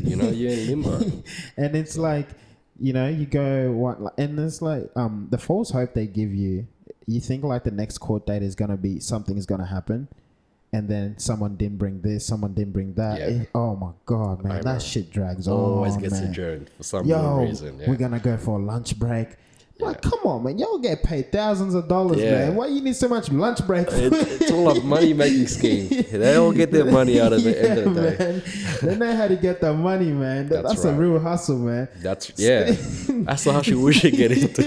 you know, you're in limbo. And it's yeah. like, you know, you go what, and it's like um the false hope they give you. You think like the next court date is going to be something is going to happen, and then someone didn't bring this, someone didn't bring that. Yeah. It, oh my God, man, I that know. Shit drags on. Always oh, gets man. adjourned for some Yo, reason. Yeah. We're going to go for a lunch break. Yeah. Like, come on, man, y'all get paid thousands of dollars, yeah. man. Why you need so much lunch break? It's, it's all a money making scheme. They all get their money out of the yeah, end of the day. They know how to get that money, man. That's, That's right. a real hustle, man. That's yeah. That's the hustle we should get into.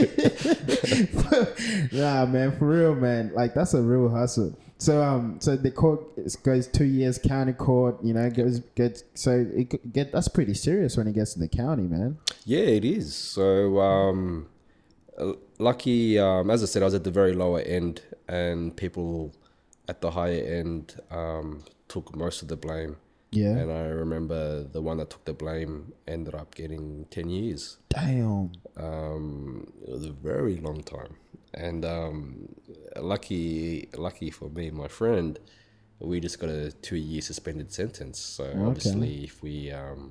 Nah, man, for real, man. Like, that's a real hustle. So, um, so the court goes two years, county court. You know, goes gets so it get that's pretty serious when it gets to the county, man. Yeah, it is. So, um. Lucky, um, as I said, I was at the very lower end, and people at the higher end um, took most of the blame. Yeah. And I remember the one that took the blame ended up getting ten years. Damn. Um, it was a very long time. And um, lucky, lucky for me, my friend, we just got a two-year suspended sentence. So okay. obviously, if we um.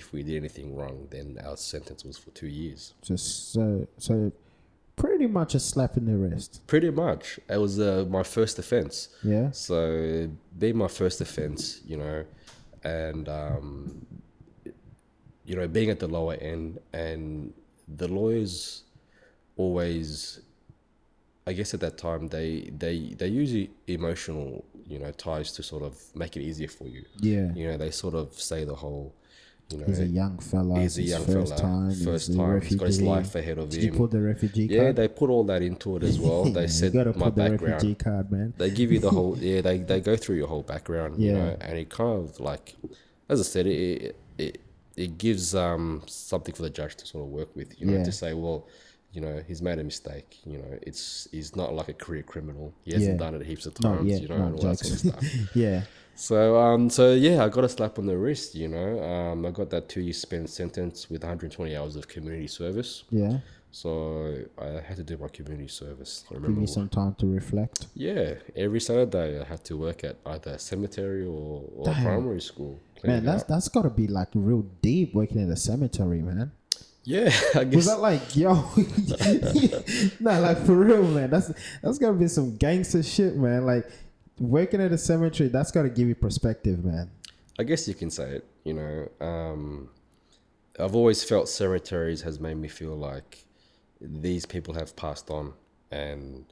if we did anything wrong, then our sentence was for two years. Just so, so pretty much a slap in the wrist. Pretty much. It was uh, my first offense. Yeah. So being my first offense, you know, and, um, you know, being at the lower end, and the lawyers always, I guess at that time, they, they, they use emotional, you know, ties to sort of make it easier for you. Yeah. You know, they sort of say the whole, You know, he's a young fella. He's a young first fella. Time, first he's time. He's got his life ahead of Did him. Did you put the refugee yeah, card? Yeah, they put all that into it as well. They said my put the background. Refugee card, man. They give you the whole, yeah, they, they go through your whole background, yeah. you know, and it kind of like, as I said, it it, it gives um something for the judge to sort of work with, you know, yeah. to say, well, you know, he's made a mistake, you know, it's he's not like a career criminal. He hasn't yeah. done it heaps of times, yet, you know, and all joking. That sort of stuff. yeah. So, um, so yeah, I got a slap on the wrist, you know. Um, I got that two-year spent sentence with one hundred twenty hours of community service. Yeah. So I had to do my community service. I remember. Give me some time to reflect. Yeah. Every Saturday I had to work at either a cemetery or, or primary school. Man, that's, that's got to be like real deep working at a cemetery, man. Yeah, I guess. Was that like, yo? Nah, like for real, man. That's that's gotta be some gangster shit, man. Like working at a cemetery, that's gotta give you perspective, man. I guess you can say it. You know, um, I've always felt cemeteries has made me feel like these people have passed on and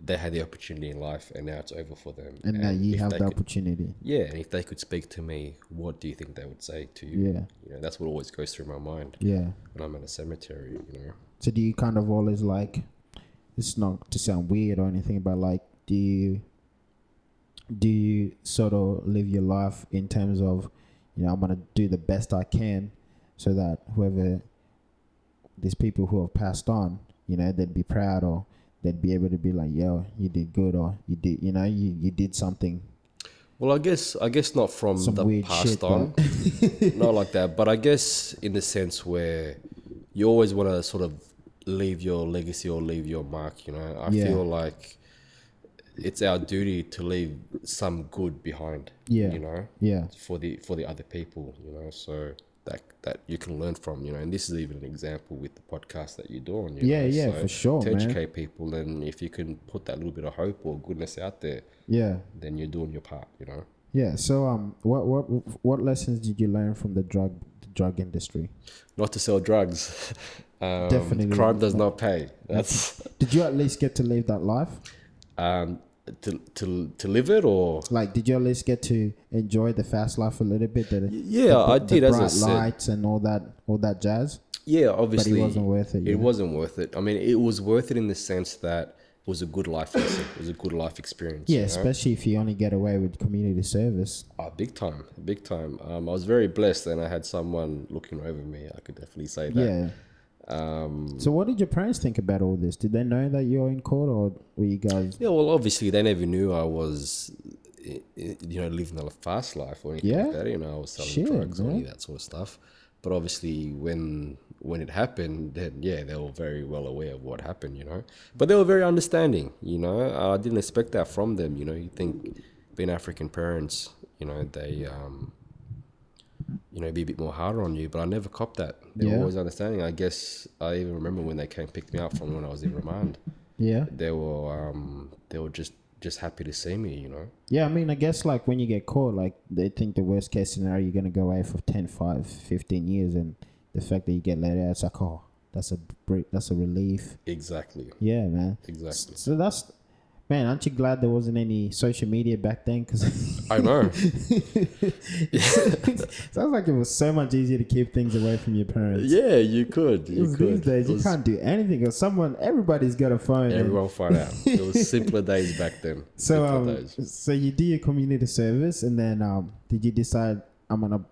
they had the opportunity in life, and now it's over for them. And, and now you have the could, opportunity. Yeah, and if they could speak to me, what do you think they would say to you? Yeah, you know, that's what always goes through my mind. Yeah, when I'm in a cemetery, you know. So do you kind of always like? It's not to sound weird or anything, but like, do you do you sort of live your life in terms of, you know, I'm gonna do the best I can, so that whoever these people who have passed on, you know, they'd be proud or. They'd be able to be like, yo, you did good, or you did, you know, you, you did something. Well, I guess, I guess not from Some the weird past shit, on, not like that, but I guess in the sense where you always want to sort of leave your legacy or leave your mark, you know. I yeah. feel like it's our duty to leave some good behind, yeah. you know, yeah, for the for the other people, you know. So that that you can learn from, you know, and this is even an example with the podcast that you're doing, you yeah know? yeah so for sure, to educate man. people, and if you can put that little bit of hope or goodness out there, yeah, then you're doing your part, you know. Yeah. So um what what what lessons did you learn from the drug the drug industry? Not to sell drugs. Um, definitely crime does not pay. That's did you at least get to live that life? um To, to to live it, or like did you at least get to enjoy the fast life a little bit? That yeah the, I did, the bright as I said, lights and all that all that jazz. Yeah, obviously, but it wasn't worth it. It know? wasn't worth it. I mean, it was worth it in the sense that it was a good life lesson. It was a good life experience. Yeah, you know? Especially if you only get away with community service. Oh, big time, big time. Um, I was very blessed, and I had someone looking over me. I could definitely say that. Yeah. Um, so what did your parents think about all this? Did they know that you're in court, or were you guys? Yeah, well, obviously they never knew I was, you know, living a fast life or anything yeah. like that. You know, I was selling Shit, drugs man. or any that sort of stuff. But obviously when when it happened, then yeah, they were very well aware of what happened, you know. But they were very understanding, you know. I didn't expect that from them, you know. You think being African parents, you know, they um you know, be a bit more harder on you, but I never copped that. They yeah. were always understanding. I guess I even remember when they came picked me up from when I was in remand. Yeah, they were um, they were just just happy to see me, you know. Yeah, I mean, I guess like when you get caught, like they think the worst case scenario you're gonna go away for ten, five, fifteen years, and the fact that you get let out, it's like, oh, that's a break, that's a relief. Exactly. Yeah, man. Exactly. So that's. Man, aren't you glad there wasn't any social media back then? Cause I know. Sounds like it was so much easier to keep things away from your parents. Yeah, you could. You could. These days, was, you can't do anything. Or someone, everybody's got a phone. Everyone will find out. It was simpler days back then. So, um, so you do your community service, and then um, did you decide I'm gonna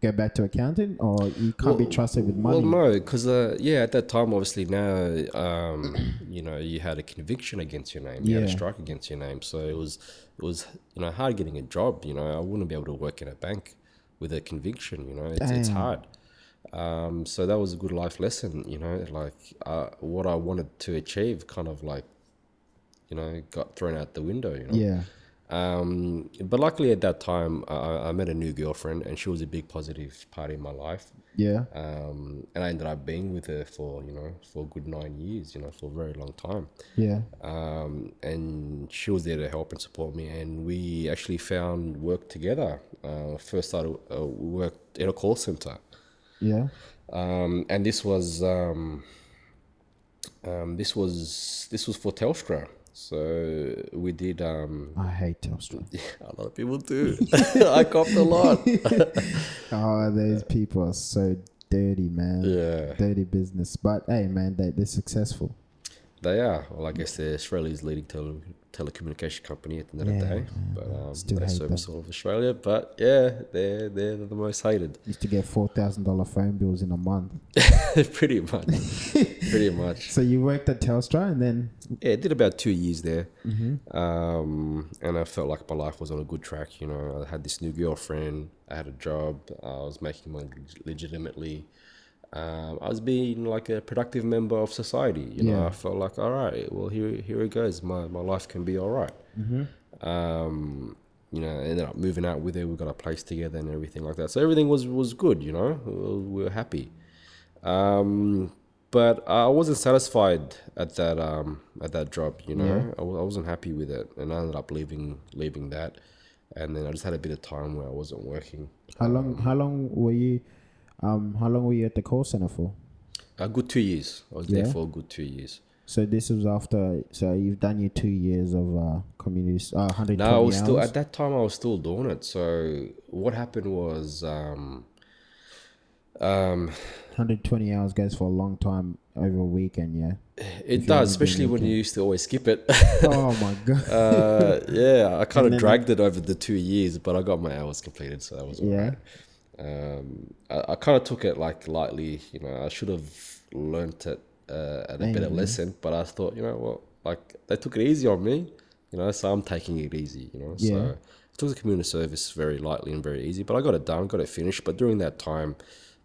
go back to accounting, or you can't well, be trusted with money? Well, no, because uh, yeah, at that time, obviously now, um, you know, you had a conviction against your name, you yeah. had a strike against your name, so it was, it was, you know, hard getting a job. You know, I wouldn't be able to work in a bank with a conviction. You know, it's, it's hard. Um, so that was a good life lesson. You know, like uh, what I wanted to achieve, kind of like, you know, got thrown out the window. You know. Yeah. Um, but luckily at that time I, I met a new girlfriend, and she was a big positive part in my life. Yeah. Um, and I ended up being with her for, you know, for a good nine years, you know, for a very long time. Yeah. Um, and she was there to help and support me. And we actually found work together. Uh, first started, uh, we worked at a call center. Yeah. Um, and this was, um, um, this was, this was for Telstra. So we did. Um, I hate Telstra. Yeah, a lot of people do. I copped a lot. Oh, those people are so dirty, man. Yeah, dirty business. But hey, man, they they're successful. They are. Well, I guess they're Australia's leading tele- telecommunication company at the end yeah, of the day. Yeah. But um, Still they service them. all of Australia. But yeah, they're they're the most hated. Used to get four thousand dollar phone bills in a month. Pretty much. Pretty much. So you worked at Telstra and then yeah, I did about two years there. Mm-hmm. Um, and I felt like my life was on a good track. You know, I had this new girlfriend. I had a job. I was making money legitimately. Um, I was being like a productive member of society, you know, yeah. I felt like, all right, well, here here it goes. My my life can be all right. Mm-hmm. Um, you know, I ended up moving out with her. We got a place together and everything like that. So everything was, was good, you know, we were happy. Um, but I wasn't satisfied at that um, at that job, you know, yeah. I, I wasn't happy with it. And I ended up leaving leaving that. And then I just had a bit of time where I wasn't working. How um, long? How long were you... Um, how long were you at the call center for? A good two years. I was yeah. there for a good two years. So this was after. So you've done your two years of uh, community. Uh, one hundred twenty no, I was hours. Still at that time. I was still doing it. So what happened was, um, um, one hundred twenty hours goes for a long time over a weekend. Yeah, it does, especially when you used to always skip it. Oh my god. uh, yeah, I kind of dragged it over the two years, but I got my hours completed, so that was all yeah. right. Um, I, I kind of took it like lightly, you know. I should have learnt it uh, at a Amen. better lesson, but I thought, you know what, like they took it easy on me, you know, so I'm taking it easy, you know. Yeah. So I took the community service very lightly and very easy, but I got it done, got it finished. But during that time,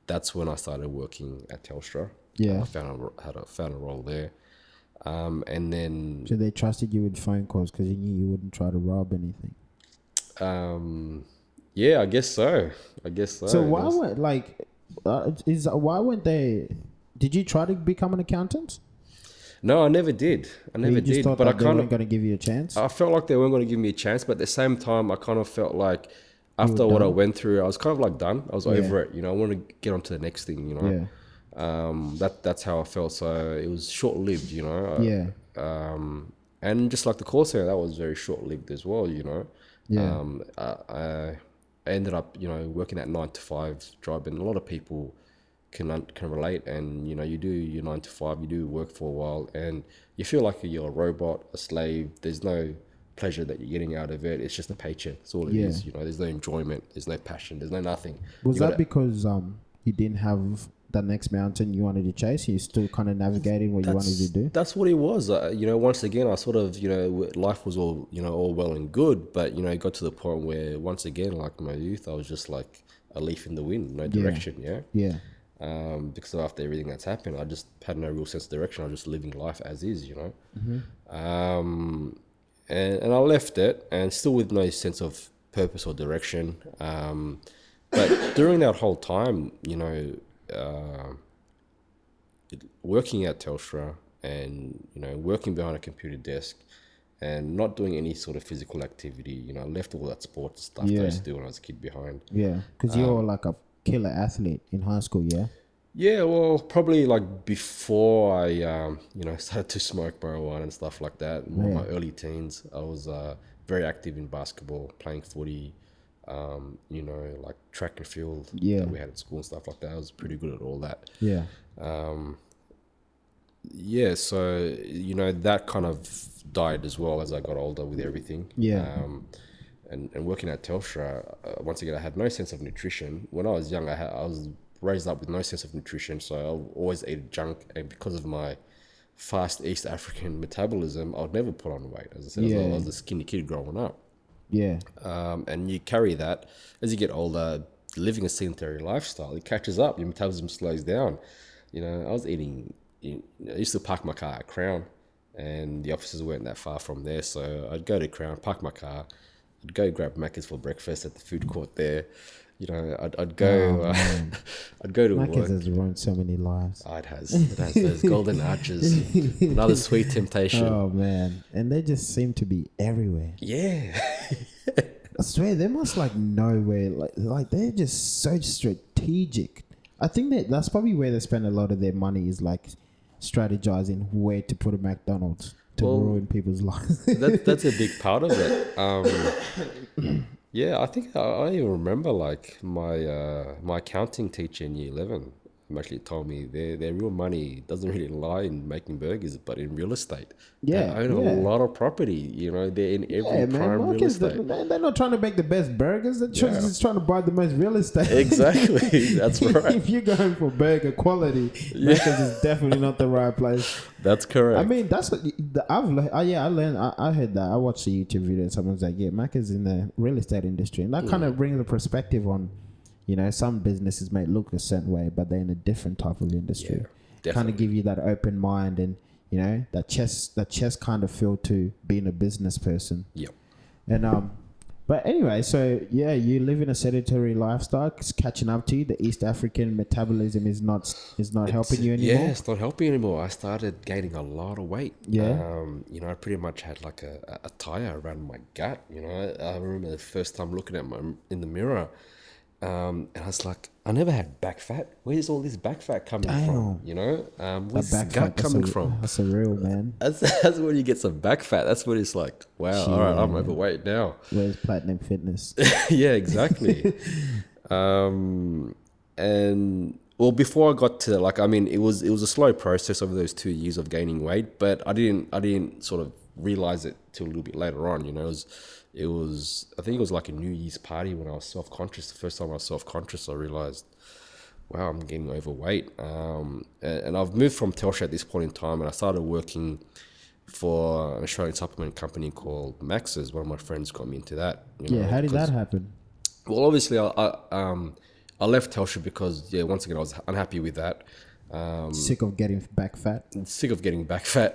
that's when I started working at Telstra. Yeah, I found a, had a, found a role there. Um, and then so they trusted you with phone calls because you knew you wouldn't try to rob anything. Um. Yeah, I guess so. I guess so. So why weren't like, uh, is why weren't they? Did you try to become an accountant? No, I never did. I never did. But I kind of weren't going to give you a chance. I felt like they weren't going to give me a chance, but at the same time, I kind of felt like after what I went through, I was kind of like done. I was over it. You know, I wanted to get on to the next thing. You know, yeah. um, that that's how I felt. So it was short lived. You know. I, yeah. Um, and just like the call center, that was very short lived as well. You know. Yeah. Um, I. I I ended up, you know, working that nine to five job, and a lot of people can can relate. And you know, you do your nine to five, you do work for a while, and you feel like you're a robot, a slave. There's no pleasure that you're getting out of it. It's just a paycheck. That's all it yeah. is. You know, there's no enjoyment. There's no passion. There's no nothing. Was you that gotta, because um you didn't have the next mountain you wanted to chase? You still kind of navigating what you wanted to do? That's what it was. Uh, you know, once again, I sort of, you know, life was all, you know, all well and good, but, you know, it got to the point where once again, like my youth, I was just like a leaf in the wind, no direction. Yeah. Yeah. yeah. Um, because after everything that's happened, I just had no real sense of direction. I was just living life as is, you know? Mm-hmm. Um, and, and I left it and still with no sense of purpose or direction. Um, but during that whole time, you know, Uh, it, working at Telstra and, you know, working behind a computer desk and not doing any sort of physical activity, you know, I left all that sports stuff yeah. that I used to do when I was a kid behind. Yeah, because um, you were like a killer athlete in high school, yeah? Yeah, well, probably like before I, um, you know, started to smoke marijuana and stuff like that. In yeah. my early teens, I was uh, very active in basketball, playing footy. Um, you know, like track and field yeah. that we had at school and stuff like that. I was pretty good at all that. Yeah. Um, yeah, so, you know, that kind of died as well as I got older with everything. Yeah. Um, and, and working at Telstra, uh, once again, I had no sense of nutrition. When I was young, I, had, I was raised up with no sense of nutrition, so I always ate junk. And because of my fast East African metabolism, I would never put on weight. As I said, yeah. I was a skinny kid growing up. Yeah. Um, and you carry that as you get older, living a sedentary lifestyle, it catches up, your metabolism slows down. You know, I was eating, you know, I used to park my car at Crown and the offices weren't that far from there. So I'd go to Crown, park my car, I'd go grab Max's for breakfast at the food court there. You know, I'd, I'd go, oh, uh, I'd go to Macca's work. Has ruined so many lives. Oh, it has, it has those golden arches, another sweet temptation. Oh man, and they just seem to be everywhere. Yeah, I swear they must like nowhere. Like, like they're just so strategic. I think that that's probably where they spend a lot of their money is like strategizing where to put a McDonald's. to well, ruin people's lives. that, that's a big part of it. Um, yeah, I think I, I even remember like my uh, my accounting teacher in year eleven actually told me their their real money doesn't really lie in making burgers, but in real estate. Yeah, they own yeah. a lot of property. You know, they're in every yeah, prime man, real estate. The, they're not trying to make the best burgers. They're yeah. just trying to buy the most real estate. Exactly, that's right. If you're going for burger quality, yeah. Max's is definitely not the right place. That's correct. I mean, that's what the, I've learned. Oh, yeah, I learned. I, I heard that. I watched a YouTube video and someone's like, "Yeah, Max's is in the real estate industry," and that mm. kind of brings the perspective on. You know, some businesses may look a certain way, but they're in a different type of industry. Yeah, kind of give you that open mind and, you know, that chess, that chess kind of feel to being a business person. Yep. And, um, but anyway, so yeah, you live in a sedentary lifestyle. It's catching up to you. The East African metabolism is not, is not it's, helping you anymore. Yeah, it's not helping anymore. I started gaining a lot of weight. Yeah. Um, you know, I pretty much had like a, a tire around my gut. You know, I remember the first time looking at my, in the mirror, Um, and I was like, I never had back fat. Where's all this back fat coming Damn. from? You know, um, where's this gut coming a, from? That's a real man. That's, that's when you get some back fat. That's when it's like, wow, Gee, all right, man. I'm overweight now. Where's Platinum Fitness? Yeah, exactly. um, and well, before I got to like, I mean, it was it was a slow process over those two years of gaining weight, but I didn't I didn't sort of realize it till a little bit later on. You know, it was. It was, I think it was like a New Year's party when I was self-conscious. The first time I was self-conscious, I realized, wow, I'm getting overweight. Um, and, and I've moved from Telstra at this point in time, and I started working for an Australian supplement company called Max's. One of my friends got me into that. You know, yeah, how did that happen? Well, obviously, I I, um, I left Telstra because, yeah, once again, I was unhappy with that. Um, sick of getting back fat. Sick of getting back fat.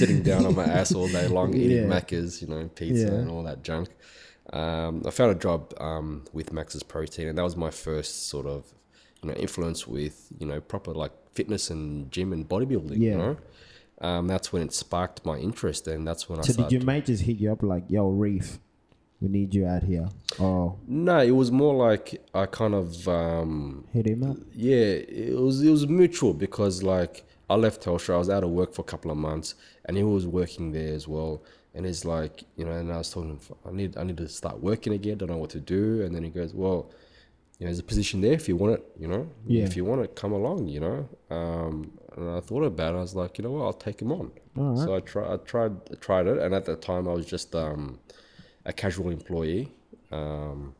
Sitting down on my ass all day long, eating yeah. Macca's, you know, pizza yeah. and all that junk. Um, I found a job um, with Max's Protein, and that was my first sort of, you know, influence with, you know, proper like fitness and gym and bodybuilding. Yeah. You know, um, that's when it sparked my interest, and that's when so I. So did your mate just hit you up like, "Yo, Reef, we need you out here"? Oh no, it was more like I kind of um, hit him up. Yeah, it was it was mutual because like I left Telstra, I was out of work for a couple of months, and he was working there as well. And he's like, you know, and I was talking, I need I need to start working again. Don't know what to do. And then he goes, well, you know, there's a position there if you want it. You know, yeah. If you want it, come along. You know, um, and I thought about it. I was like, you know what, I'll take him on. All right. So I tried, I tried, I tried it, and at that time I was just um, a casual employee. Um,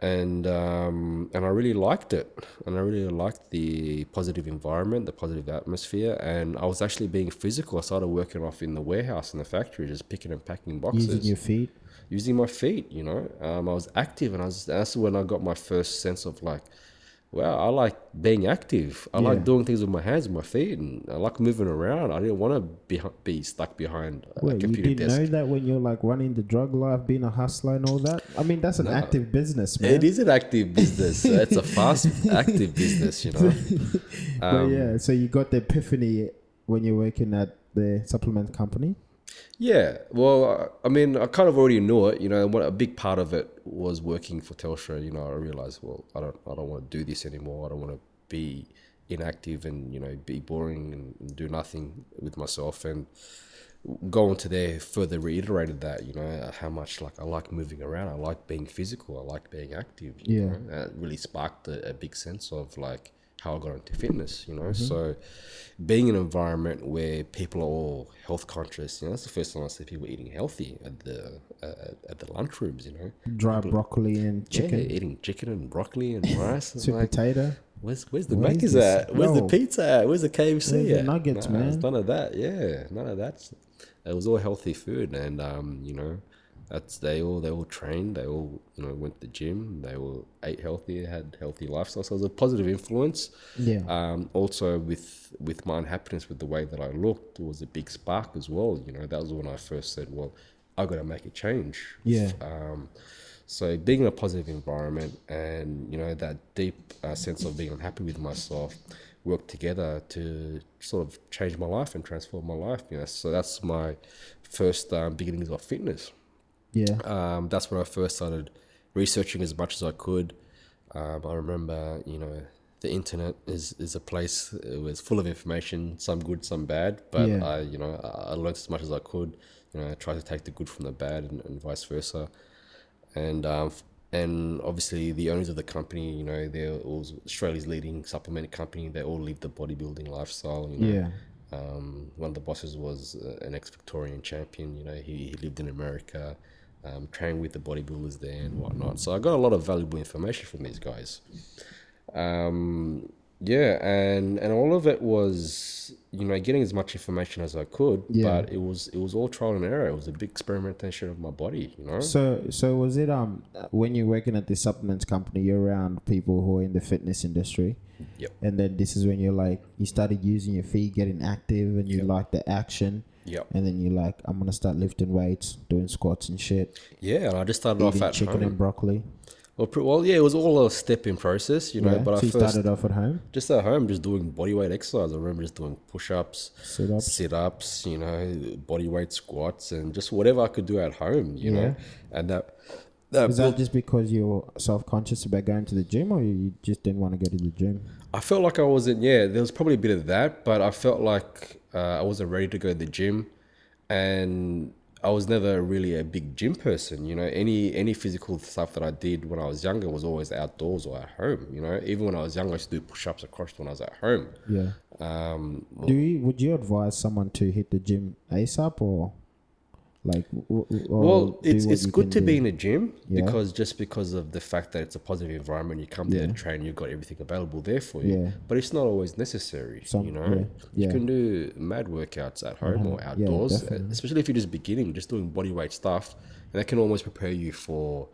and, um, and I really liked it, and I really liked the positive environment, the positive atmosphere. And I was actually being physical. I started working off in the warehouse in the factory, just picking and packing boxes. Using your feet? Using my feet, you know, um, I was active, and I was, that's when I got my first sense of like, wow, I like being active. I yeah. like doing things with my hands, with my feet, and I like moving around. I didn't want to be be stuck behind a Wait, computer you didn't desk. Know that when you're like running the drug life, being a hustler and all that? I mean, that's an no, active business, man. It is an active business. It's a fast, active business, you know. Um, but yeah, so you got the epiphany when you're working at the supplement company? Yeah, well, I mean, I kind of already knew it, you know. And what a big part of it was working for Telstra. You know, I realized, well, I don't, I don't want to do this anymore. I don't want to be inactive and, you know, be boring and do nothing with myself. And going to there further reiterated that, you know, how much like I like moving around. I like being physical. I like being active. You yeah, know? And it really sparked a, a big sense of like how I got into fitness, you know. Mm-hmm. So being in an environment where people are all health conscious, you know, that's the first time I see people eating healthy at the uh, at the lunchrooms, you know. Dry people, broccoli and chicken. Yeah, eating chicken and broccoli and rice. Sweet like, potato. Where's where's the Macca's at? Where's no. the pizza at? Where's the K F C where's at? The nuggets, no, man. It's none of that. Yeah, none of that. It was all healthy food, and um, you know, that's they all they all trained, they all, you know, went to the gym, they all ate healthy, had healthy lifestyles. So it was a positive influence. Yeah. Um, also with with my unhappiness with the way that I looked, there was a big spark as well. You know, that was when I first said, well, I gotta make a change. Yeah. Um, so being in a positive environment and, you know, that deep uh, sense of being unhappy with myself worked together to sort of change my life and transform my life, you know. So that's my first um, beginnings of fitness. Yeah. Um, that's when I first started researching as much as I could. Um, I remember, you know, the internet is, is a place that's full of information, some good, some bad. But yeah. I, you know, I, I learned as much as I could. You know, I tried to take the good from the bad and, and vice versa. And um, and obviously the owners of the company, you know, they're all Australia's leading supplement company. They all live the bodybuilding lifestyle. You know? Yeah. Um, one of the bosses was an ex-Victorian champion. You know, he, he lived in America, um, trained with the bodybuilders there and whatnot. So I got a lot of valuable information from these guys. Um, yeah, and and all of it was, you know, getting as much information as I could. Yeah. But it was it was all trial and error. It was a big experimentation of my body. You know. So so was it um when you're working at this supplements company, you're around people who are in the fitness industry. Yep. And then this is when you're like, you started using your feet, getting active, and you yep. like the action. Yep. And then you're like, I'm going to start lifting weights, doing squats and shit. Yeah, and I just started off at chicken home. and broccoli. Well, well, yeah, it was all a step in process, you know. Yeah, but so I first started off at home? Just at home, just doing bodyweight exercise. I remember just doing push-ups, sit-ups, sit-ups, you know, bodyweight squats, and just whatever I could do at home, you yeah. know. And that... Uh, was that well, just because you were self-conscious about going to the gym, or you just didn't want to go to the gym? I felt like I wasn't, yeah, there was probably a bit of that, but I felt like uh, I wasn't ready to go to the gym, and I was never really a big gym person, you know. Any any physical stuff that I did when I was younger was always outdoors or at home, you know. Even when I was younger, I used to do push-ups across when I was at home. Yeah. Um, well, do you, would you advise someone to hit the gym ASAP, or... Like, w- w- well, it's it's good to do. be in a gym yeah. because just because of the fact that it's a positive environment, you come yeah. there to train, you've got everything available there for you. Yeah. But it's not always necessary, Some, you know. Yeah. You yeah. can do mad workouts at home uh-huh. or outdoors, yeah, especially if you're just beginning, just doing bodyweight stuff, and that can almost prepare you for,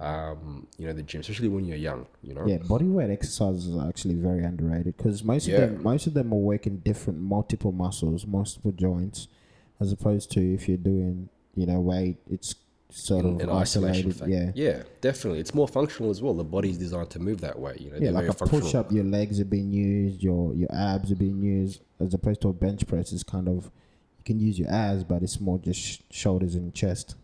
um, you know, the gym, especially when you're young, you know. Yeah, bodyweight exercises are actually very underrated because most yeah. of them, most of them are working different, multiple muscles, multiple joints, as opposed to if you're doing. You know, weight, it's sort in, of an isolation fact. Yeah. Yeah, definitely. It's more functional as well. The body's designed to move that way, you know. Yeah, like a push up, your legs are being used, your your abs are being used, as opposed to a bench press. It's kind of, you can use your abs, but it's more just sh- shoulders and chest.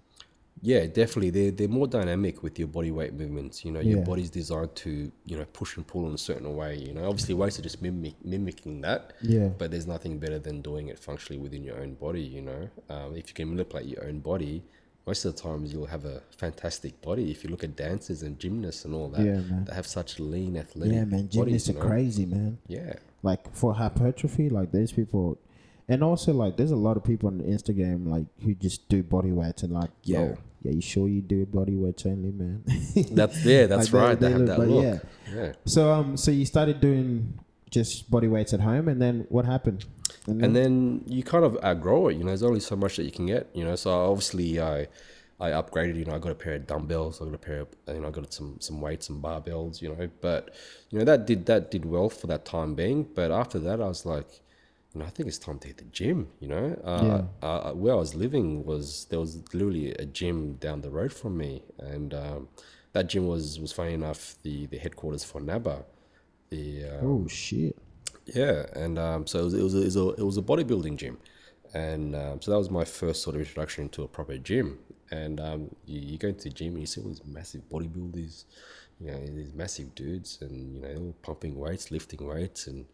Yeah, definitely. They're, they're more dynamic with your body weight movements. You know, your yeah. body's designed to, you know, push and pull in a certain way. You know, obviously weights are just mimic, mimicking that. Yeah. But there's nothing better than doing it functionally within your own body, you know. Um, if you can manipulate your own body, most of the times you'll have a fantastic body. If you look at dancers and gymnasts and all that, yeah, man. They have such lean athletic Yeah, man. Gymnasts bodies, are you know? crazy, man. Yeah. Like for hypertrophy, like those people... And also, like, there's a lot of people on Instagram, like, who just do body weights and, like, yeah, oh, yeah, you sure you do body weights only, man? that's yeah, that's like right. They, they, they have look, that look. Yeah. yeah. So um, so you started doing just body weights at home, and then what happened? And then, and then you kind of outgrow it. You know, there's only so much that you can get. You know, so obviously I I upgraded. You know, I got a pair of dumbbells. I got a pair of, you know, I got some some weights, some barbells. You know, but you know that did that did well for that time being. But after that, I was like. You know, I think it's time to hit the gym, you know. Uh, yeah. uh, where I was living was, there was literally a gym down the road from me. And um, that gym was, was funny enough, the, the headquarters for NABBA. The, um, oh, shit. Yeah. And um, so it was, it was, a, it was a, it was a bodybuilding gym. And um, so that was my first sort of introduction to a proper gym. And um, you, you go to the gym and you see all these massive bodybuilders, you know, these massive dudes. And, you know, all pumping weights, lifting weights and...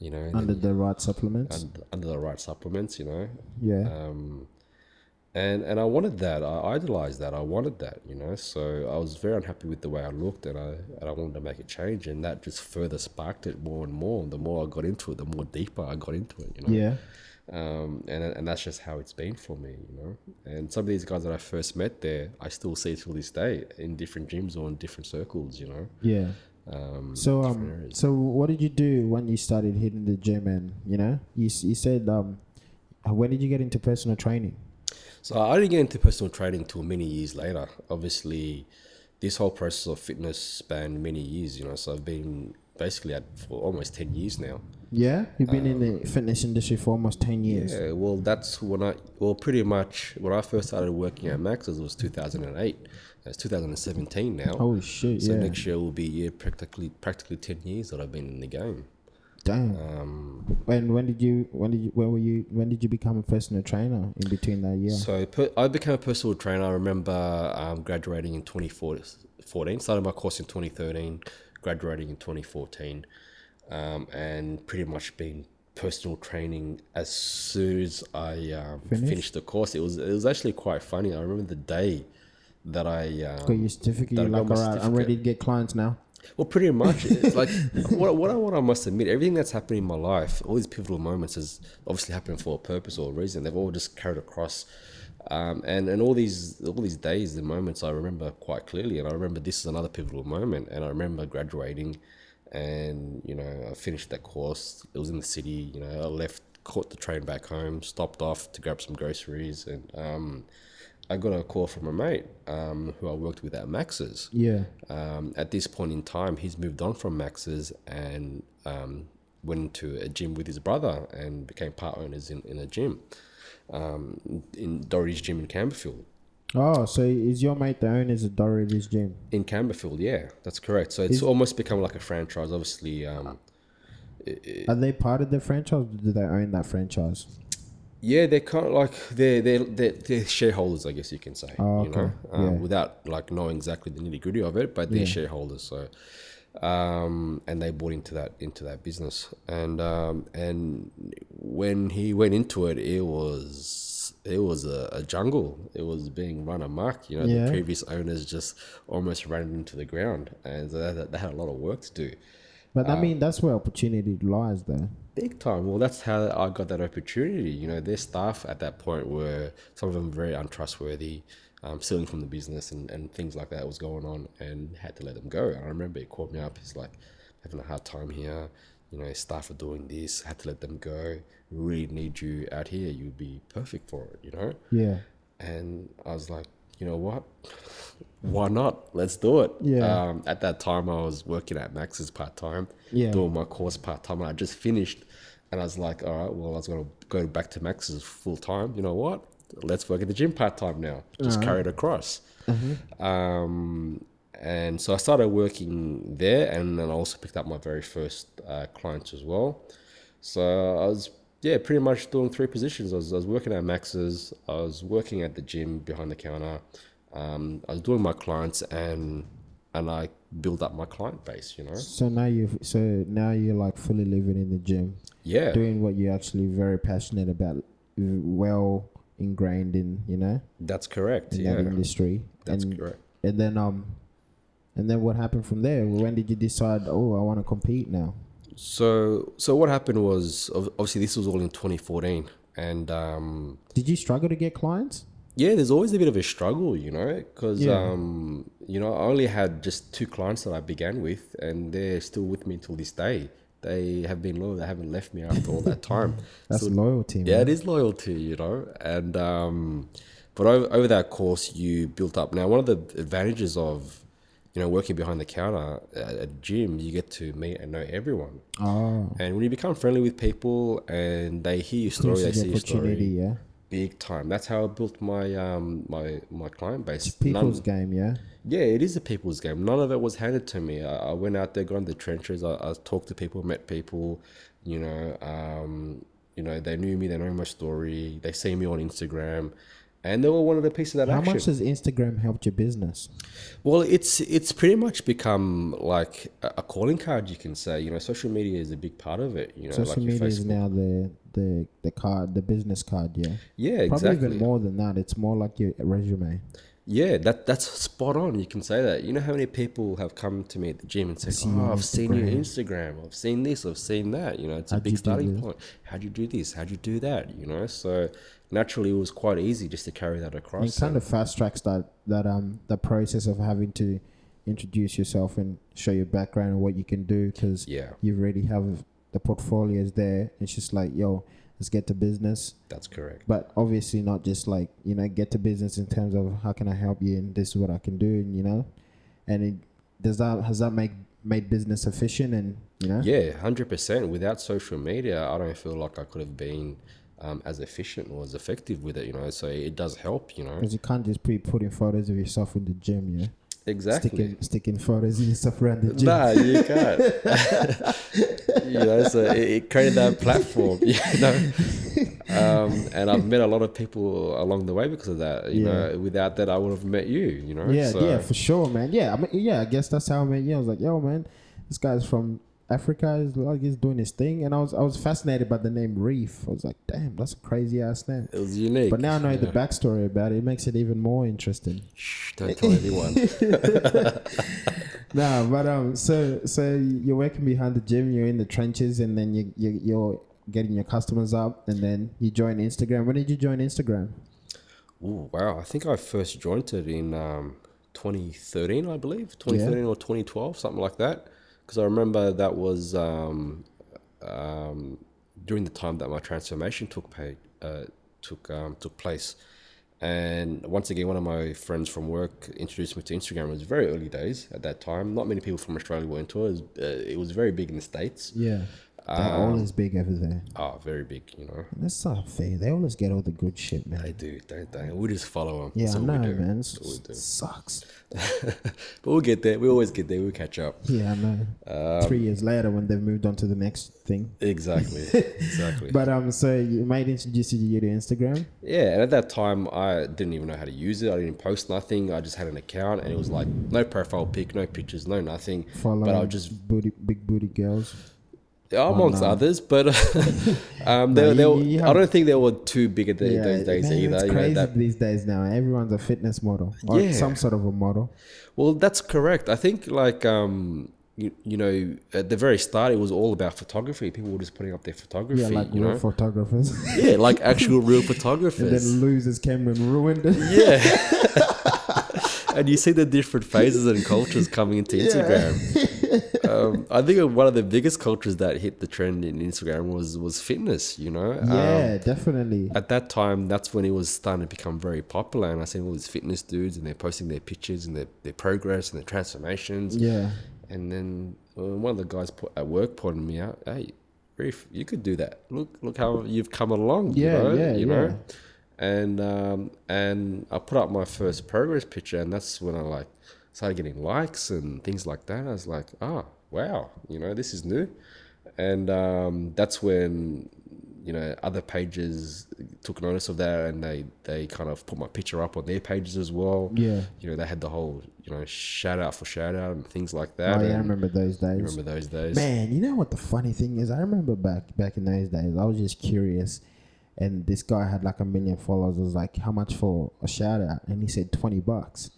You know, under the right supplements. Under, under the right supplements, you know. Yeah. Um, and and I wanted that. I idolized that. I wanted that. You know. So I was very unhappy with the way I looked, and I and I wanted to make a change, and that just further sparked it more and more. And the more I got into it, the more deeper I got into it. You know. Yeah. Um. And and that's just how it's been for me. You know. And some of these guys that I first met there, I still see till this day in different gyms or in different circles. You know. Yeah. Um, so um, so what did you do when you started hitting the gym? And you know, you you said um, when did you get into personal training? So I didn't get into personal training till many years later. Obviously, this whole process of fitness spanned many years. You know, so I've been basically at for almost ten years now. Yeah, you've been um, in the fitness industry for almost ten years. Yeah, well, that's when I well pretty much when I first started working at Max's was two thousand and eight. It's two thousand seventeen now. Oh shit! So yeah. Next year will be yeah, practically practically ten years that I've been in the game. Damn. Um, when when did you when did you where were you when did you become a personal trainer in between that year? So per, I became a personal trainer. I remember um, graduating in twenty fourteen. Started my course in twenty thirteen, graduating in twenty fourteen. um, and pretty much been personal training as soon as I um, finished? finished the course. It was it was actually quite funny. I remember the day that I um, got your certificate. You're like, all right, I'm ready to get clients now. Well, pretty much. It's like what what I what I must admit, everything that's happened in my life, all these pivotal moments, has obviously happened for a purpose or a reason. They've all just carried across, um, and and all these all these days, the moments I remember quite clearly, and I remember this is another pivotal moment, and I remember graduating, and you know I finished that course. It was in the city. You know I left, caught the train back home, stopped off to grab some groceries, and um. I got a call from a mate um, who I worked with at Max's. Yeah. Um, at this point in time, he's moved on from Max's and um, went to a gym with his brother and became part owners in, in a gym, um, in Dorridge Gym in Camberfield. Oh, so is your mate the owners of Dorridge's Gym? In Camberfield, yeah, that's correct. So it's is, almost become like a franchise, obviously. Um, it, it, are they part of the franchise or do they own that franchise? Yeah, they're kind of like they're they're they're, they're shareholders, I guess you can say. Oh, okay. You know, um, yeah. Without like knowing exactly the nitty gritty of it, but they're yeah. shareholders. So, um, and they bought into that into that business, and um, and when he went into it, it was it was a, a jungle. It was being run amok. You know, yeah. the previous owners just almost ran it into the ground, and so they, they had a lot of work to do. But um, I mean, that's where opportunity lies, though. Big time. Well, that's how I got that opportunity. You know, their staff at that point were, some of them very untrustworthy, um, stealing from the business and, and things like that was going on, and had to let them go. And I remember he called me up. He's like, having a hard time here. You know, staff are doing this. Had to let them go. We really need you out here. You'd be perfect for it, you know? Yeah. And I was like, you know what? Why not? Let's do it. Yeah. Um, at that time, I was working at Max's part-time, yeah. doing my course part-time, and I just finished. And I was like, all right, well, I was going to go back to Max's full-time. You know what? Let's work at the gym part-time now. Just uh-huh. carry it across. Uh-huh. Um, and so I started working there, and then I also picked up my very first uh, clients as well. So I was... yeah, pretty much doing three positions. I was, I was working at Max's, I was working at the gym behind the counter, um, I was doing my clients, and and I built up my client base, you know. So now you, so now you're like fully living in the gym. Yeah. Doing what you're actually very passionate about, well ingrained in, you know. That's correct. In yeah. that industry. That's and, correct. And then um, and then what happened from there? When did you decide? Oh, I want to compete now. So, so what happened was, obviously this was all in twenty fourteen, and um, did you struggle to get clients? Yeah, there's always a bit of a struggle, you know, because yeah. um, you know, I only had just two clients that I began with, and they're still with me till this day. They have been loyal; they haven't left me after all that time. That's so, loyalty. Yeah, man. It is loyalty, you know. And um, but over, over that course, you built up. Now, one of the advantages of you know, working behind the counter at a gym, you get to meet and know everyone. Oh. And when you become friendly with people and they hear your story, they see your story. Yeah. Big time. That's how I built my um my, my client base. It's people's None, game, yeah? Yeah, it is a people's game. None of it was handed to me. I, I went out there, got in the trenches. I, I talked to people, met people, you know. Um, you know, they knew me. They know my story. They see me on Instagram. And they all wanted a piece of that How action. How much has Instagram helped your business? Well, it's it's pretty much become like a calling card, you can say. You know, social media is a big part of it. You know, social like media is now the, the the card, the business card, yeah. Yeah, Probably exactly. Probably even more than that. It's more like your resume. Yeah, that that's spot on. You can say that. You know how many people have come to me at the gym and said, oh, I've Instagram. seen your Instagram. I've seen this. I've seen that. You know, it's How'd a big starting point. How'd you do this? How'd you do that? You know, so naturally it was quite easy just to carry that across. It kind of fast tracks that, that, um, the process of having to introduce yourself and show your background and what you can do, because yeah. you already have the portfolios there. It's just like, yo, let's get to business. That's correct. But obviously not just like, you know, get to business in terms of how can I help you and this is what I can do, and you know, and it, does that, has that make made business efficient and, you know? Yeah, one hundred percent. Without social media, I don't feel like I could have been um, as efficient or as effective with it, you know, so it does help, you know. Because you can't just be putting photos of yourself in the gym, yeah? Exactly. Sticking, sticking photos and stuff around the gym. Nah, you can't. You know, so it, it created that platform, you know. Um, and I've met a lot of people along the way because of that. You yeah. know, without that, I would have met you, you know. Yeah, so. yeah, for sure, man. Yeah, I mean, yeah, I guess that's how I met you. I was like, yo, man, this guy's from Africa is like it's doing its thing, and I was I was fascinated by the name Reef. I was like, damn, that's a crazy ass name. It was unique. But now I know yeah. the backstory about it. It makes it even more interesting. Shh, don't tell anyone. Nah, but um, so so you're working behind the gym, you're in the trenches, and then you, you you're getting your customers up, and then you join Instagram. When did you join Instagram? Ooh, wow! I think I first joined it in um twenty thirteen, I believe, twenty thirteen yeah. or twenty twelve, something like that. Because I remember that was um, um, during the time that my transformation took pay, uh, took um, took place, and once again, one of my friends from work introduced me to Instagram. It was very early days at that time. Not many people from Australia were into it. It was, uh, it was very big in the States. Yeah, they're um, always big over there. Oh, very big, you know. That's not fair. They always get all the good shit, man. They do, don't they? We just follow them. Yeah, I know, man. It sucks. But we'll get there. We always get there. We'll catch up. Yeah, I know. Um, Three years later, when they've moved on to the next thing. Exactly. Exactly. But um, so your mate introduced you to Instagram. Yeah, and at that time, I didn't even know how to use it. I didn't post nothing. I just had an account, and it was like no profile pic, no pictures, no nothing. Follow but I was just booty, big booty girls. Amongst oh, no. others, but um, they, no, you, they were, you I don't think they were too big at the, yeah, those days man, either. It's you crazy know, that, these days now. Everyone's a fitness model or yeah. some sort of a model. Well, that's correct. I think like, um, you, you know, at the very start, it was all about photography. People were just putting up their photography. Yeah, like you real know? photographers. Yeah, like actual real photographers. And then losers came and ruined it. Yeah. And you see the different phases and cultures coming into Instagram. Yeah. um, I think one of the biggest cultures that hit the trend in Instagram was was fitness, you know? Yeah, um, definitely. At that time, that's when it was starting to become very popular. And I seen all these fitness dudes and they're posting their pictures and their, their progress and their transformations. Yeah. And then uh, one of the guys at work pointed me out, hey, Reef, you could do that. Look look how you've come along, yeah, you know? Yeah, you yeah. know? And, um, and I put up my first progress picture and that's when I like started getting likes and things like that. I was like, ah. Oh, wow, you know, this is new. And um, that's when, you know, other pages took notice of that and they, they kind of put my picture up on their pages as well. Yeah. You know, they had the whole, you know, shout out for shout out and things like that. Oh, yeah, I remember those days. remember those days. Man, you know what the funny thing is? I remember back back in those days, I was just curious. And this guy had like a million followers. I was like, how much for a shout out? And he said twenty bucks.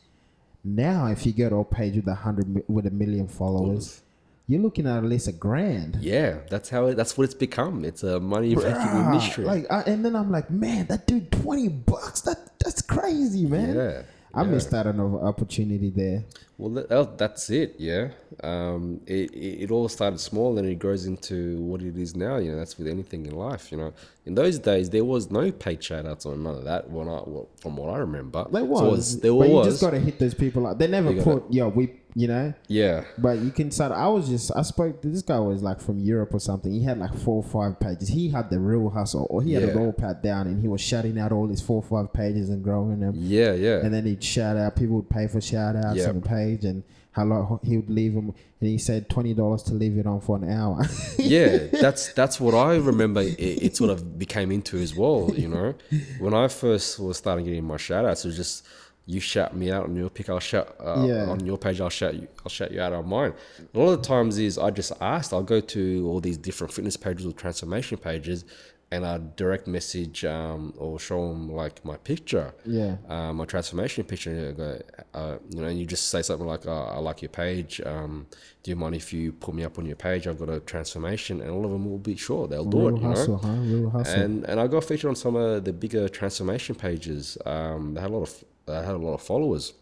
Now, if you go to a page with a hundred, with a million followers, you're looking at at least a grand. Yeah, that's how it, that's what it's become. It's a money making industry. Like, I, and then I'm like, man, that dude, twenty bucks. That that's crazy, man. Yeah, I yeah. missed out on an opportunity there. Well, that, that's it. Yeah, um, it, it it all started small and it grows into what it is now. You know, that's with anything in life. You know, in those days there was no paid shout outs or none of that. When I from what I remember, there was. So it was there but was. You just got to hit those people up. They never you put. Yeah, we. You know, yeah, but you can start. I was just, I spoke to this guy was like from Europe or something. He had like four or five pages. He had the real hustle, or he had yeah. it all pat down, and he was shouting out all his four or five pages and growing them. Yeah, yeah. And then he'd shout out. People would pay for shout outs yep. on the page, and how long he would leave them. And he said twenty dollars to leave it on for an hour. Yeah, that's that's what I remember. It, it sort of became into as well. You know, when I first was starting getting my shout outs, it was just. You shout me out on your pick, I'll shout uh, yeah. on your page, I'll shout you I'll shout you out on mine. A lot of the times is I just asked, I'll go to all these different fitness pages or transformation pages and I direct message um, or show them like my picture, yeah, uh, my transformation picture. And go, uh, you know, and you just say something like, oh, I like your page. Um, do you mind if you put me up on your page? I've got a transformation, and all of them will be sure they'll do Real it. You hustle, know, huh? Real hustle. And and I got featured on some of the bigger transformation pages. Um, they had a lot of they had a lot of followers.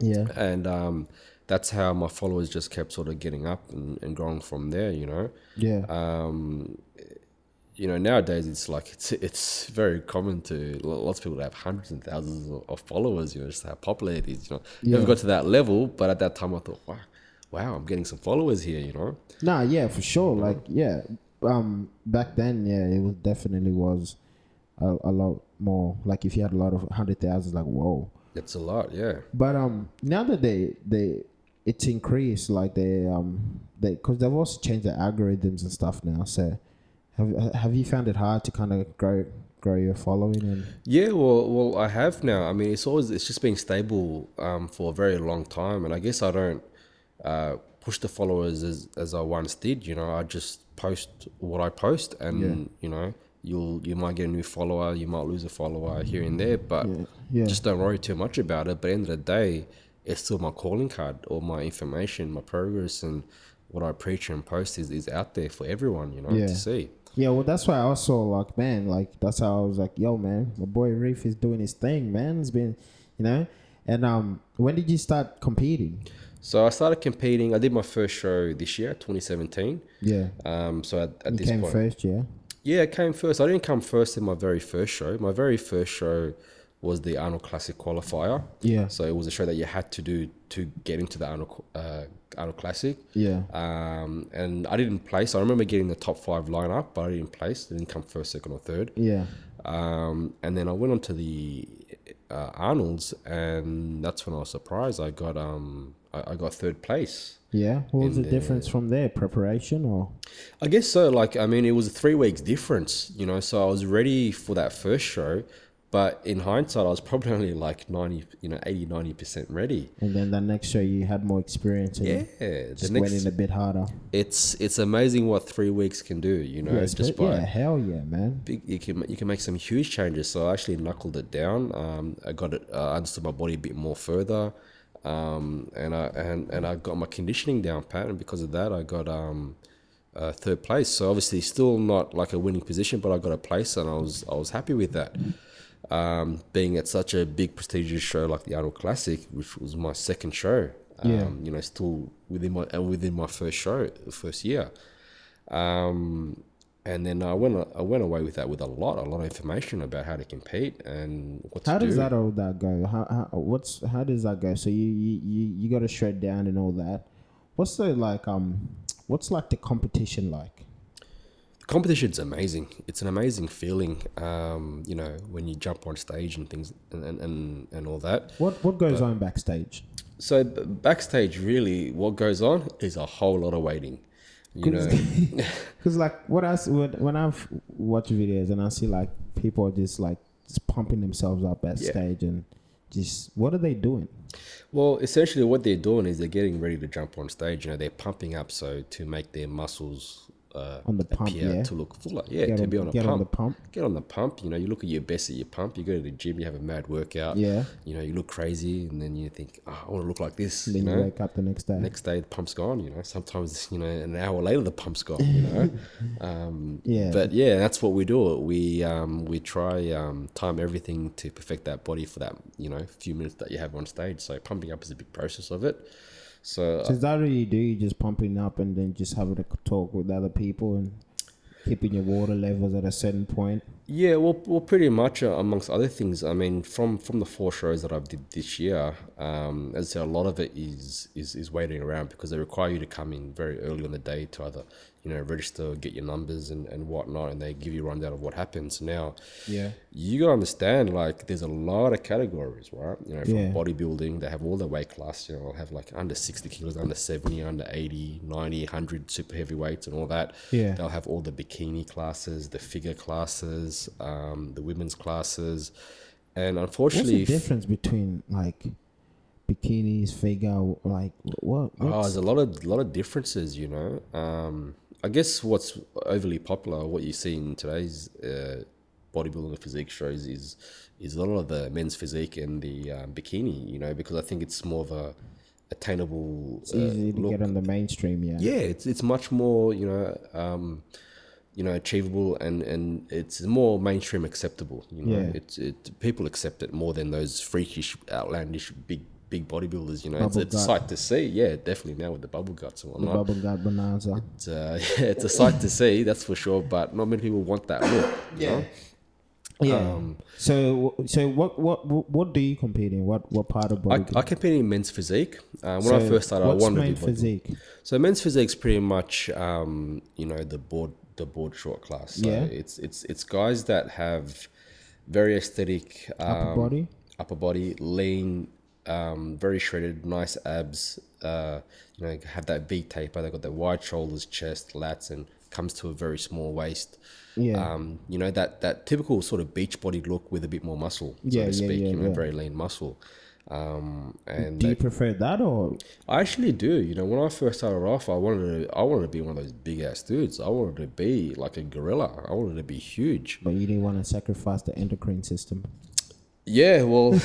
Yeah, and um. That's how my followers just kept sort of getting up and, and growing from there, you know? Yeah. Um, you know, nowadays it's like, it's it's very common to lots of people to have hundreds and thousands of followers, you know, just how popular it is, you know? Yeah. Never got to that level, but at that time I thought, wow, wow, I'm getting some followers here, you know? Nah, yeah, for sure. You know? Like, yeah, um, back then, yeah, it was definitely was a, a lot more. Like if you had a lot of hundred thousands, like, whoa. It's a lot, yeah. But um, now that they, they, it's increased, like they um they because they've also changed the algorithms and stuff now. So have have you found it hard to kind of grow grow your following? And yeah, well, well, I have now. I mean, it's always it's just been stable um for a very long time, and I guess I don't uh push the followers as, as I once did. You know, I just post what I post, and yeah. you know, you'll you might get a new follower, you might lose a follower here and there, but yeah. Yeah. just don't worry too much about it. But at the end of the day, it's still my calling card, or my information, my progress, and what I preach and post is, is out there for everyone, you know, yeah. to see. Yeah, well, that's why I also, like, man, like, that's how I was like, yo, man, my boy Reef is doing his thing, man. It's been, you know. And um, when did you start competing? So I started competing. I did my first show this year, twenty seventeen. Yeah. Um. So at, at you this came point. Came first, yeah? Yeah, I came first. I didn't come first in my very first show. My very first show was the Arnold Classic qualifier. Yeah. So it was a show that you had to do to get into the Arnold uh, Arnold Classic. Yeah. Um, and I didn't place. I remember getting the top five lineup, but I didn't place. I didn't come first, second, or third. Yeah. Um, and then I went on to the uh, Arnold's, and that's when I was surprised. I got um, I, I got third place. Yeah. What was the difference from there? Preparation, or? I guess so. Like, I mean, it was a three weeks difference, you know. So I was ready for that first show. But in hindsight, I was probably only like ninety, you know, eighty, ninety percent ready. And then the next show, you had more experience. And yeah, the just next, went in a bit harder. It's it's amazing what three weeks can do, you know. Yeah, just by yeah, hell yeah, man. Big, you can you can make some huge changes. So I actually knuckled it down. Um, I got it. Uh, I understood my body a bit more further, um, and I and, and I got my conditioning down pat. And because of that, I got um, uh, third place. So obviously, still not like a winning position, but I got a place, and I was I was happy with that. Um, being at such a big prestigious show like the Arnold Classic, which was my second show, um, yeah. you know, still within my and within my first show, first year, um, and then I went I went away with that with a lot, a lot of information about how to compete and what how to do. How does that all that go? How, how what's how does that go? So you you you, you got to shred down and all that. What's the like um what's like the competition like? Competition's amazing. It's an amazing feeling, um, you know, when you jump on stage and things and, and, and, and all that. What what goes but, on backstage? So backstage, really, what goes on is a whole lot of waiting, you Cause, know. Because like what I when I've watched videos and I see like people are just like just pumping themselves up backstage yeah. and just what are they doing? Well, essentially, what they're doing is they're getting ready to jump on stage. You know, they're pumping up so to make their muscles. Uh, on the pump, yeah. To look fuller, yeah. Get to on, be on a get pump. On the pump, get on the pump. You know, you look at your best at your pump. You go to the gym, you have a mad workout. Yeah. You know, you look crazy, and then you think, oh, I want to look like this. And then you, know? you wake up the next day. Next day, the pump's gone. You know, sometimes you know an hour later the pump's gone. You know. um, yeah. But yeah, that's what we do. We um we try um time everything to perfect that body for that you know few minutes that you have on stage. So pumping up is a big process of it. So, so is that what you do? You just pumping up and then just having a talk with other people and keeping your water levels at a certain point? Yeah, well, well, pretty much uh, amongst other things. I mean, from, from the four shows that I've did this year, um, as I said, a lot of it is, is is waiting around because they require you to come in very early on the day to either you know register, get your numbers and, and whatnot, and they give you a rundown of what happens. Now, yeah, you gotta understand like there's a lot of categories, right? You know, from yeah. bodybuilding, they have all the weight class. You know, they'll have like under sixty kilos, under seventy, under eighty, ninety, one hundred super heavyweights and all that. Yeah, they'll have all the bikini classes, the figure classes. Um, the women's classes, and unfortunately, what's the difference between like bikinis, figure, like what? What's... Oh, there's a lot of lot of differences, you know. Um, I guess what's overly popular, what you see in today's uh, bodybuilding and physique shows, is is a lot of the men's physique and the um, bikini, you know, because I think it's more of a attainable. It's easy uh, to look. Get on the mainstream, yeah. Yeah, it's it's much more, you know. Um, You know, achievable and, and it's more mainstream acceptable. You know, yeah. it's it people accept it more than those freakish, outlandish, big big bodybuilders. You know, bubble it's, it's a sight to see. Yeah, definitely now with the bubble guts and whatnot. The bubble gut bonanza. It's, uh, yeah, it's a sight to see, that's for sure. But not many people want that look. You yeah. know? Yeah. Um, so, so what, what, what do you compete in? What, what part of bodybuilding? I, I compete in men's physique. Uh, when so I first started, I wanted men's to do physique. So men's physique's pretty much, um, you know, the board. The board short class. So yeah. it's it's it's guys that have very aesthetic um, upper body, upper body, lean, um, very shredded, nice abs. Uh, you know, have that V taper. They got that wide shoulders, chest, lats, and comes to a very small waist. Yeah. Um, you know that that typical sort of beach body look with a bit more muscle, so yeah, to speak. Yeah, yeah, you know, yeah. very lean muscle. Um, and do you they, prefer that or? I actually do. You know, when I first started off, I wanted to, I wanted to be one of those big ass dudes. I wanted to be like a gorilla. I wanted to be huge. But you didn't want to sacrifice the endocrine system. Yeah, well,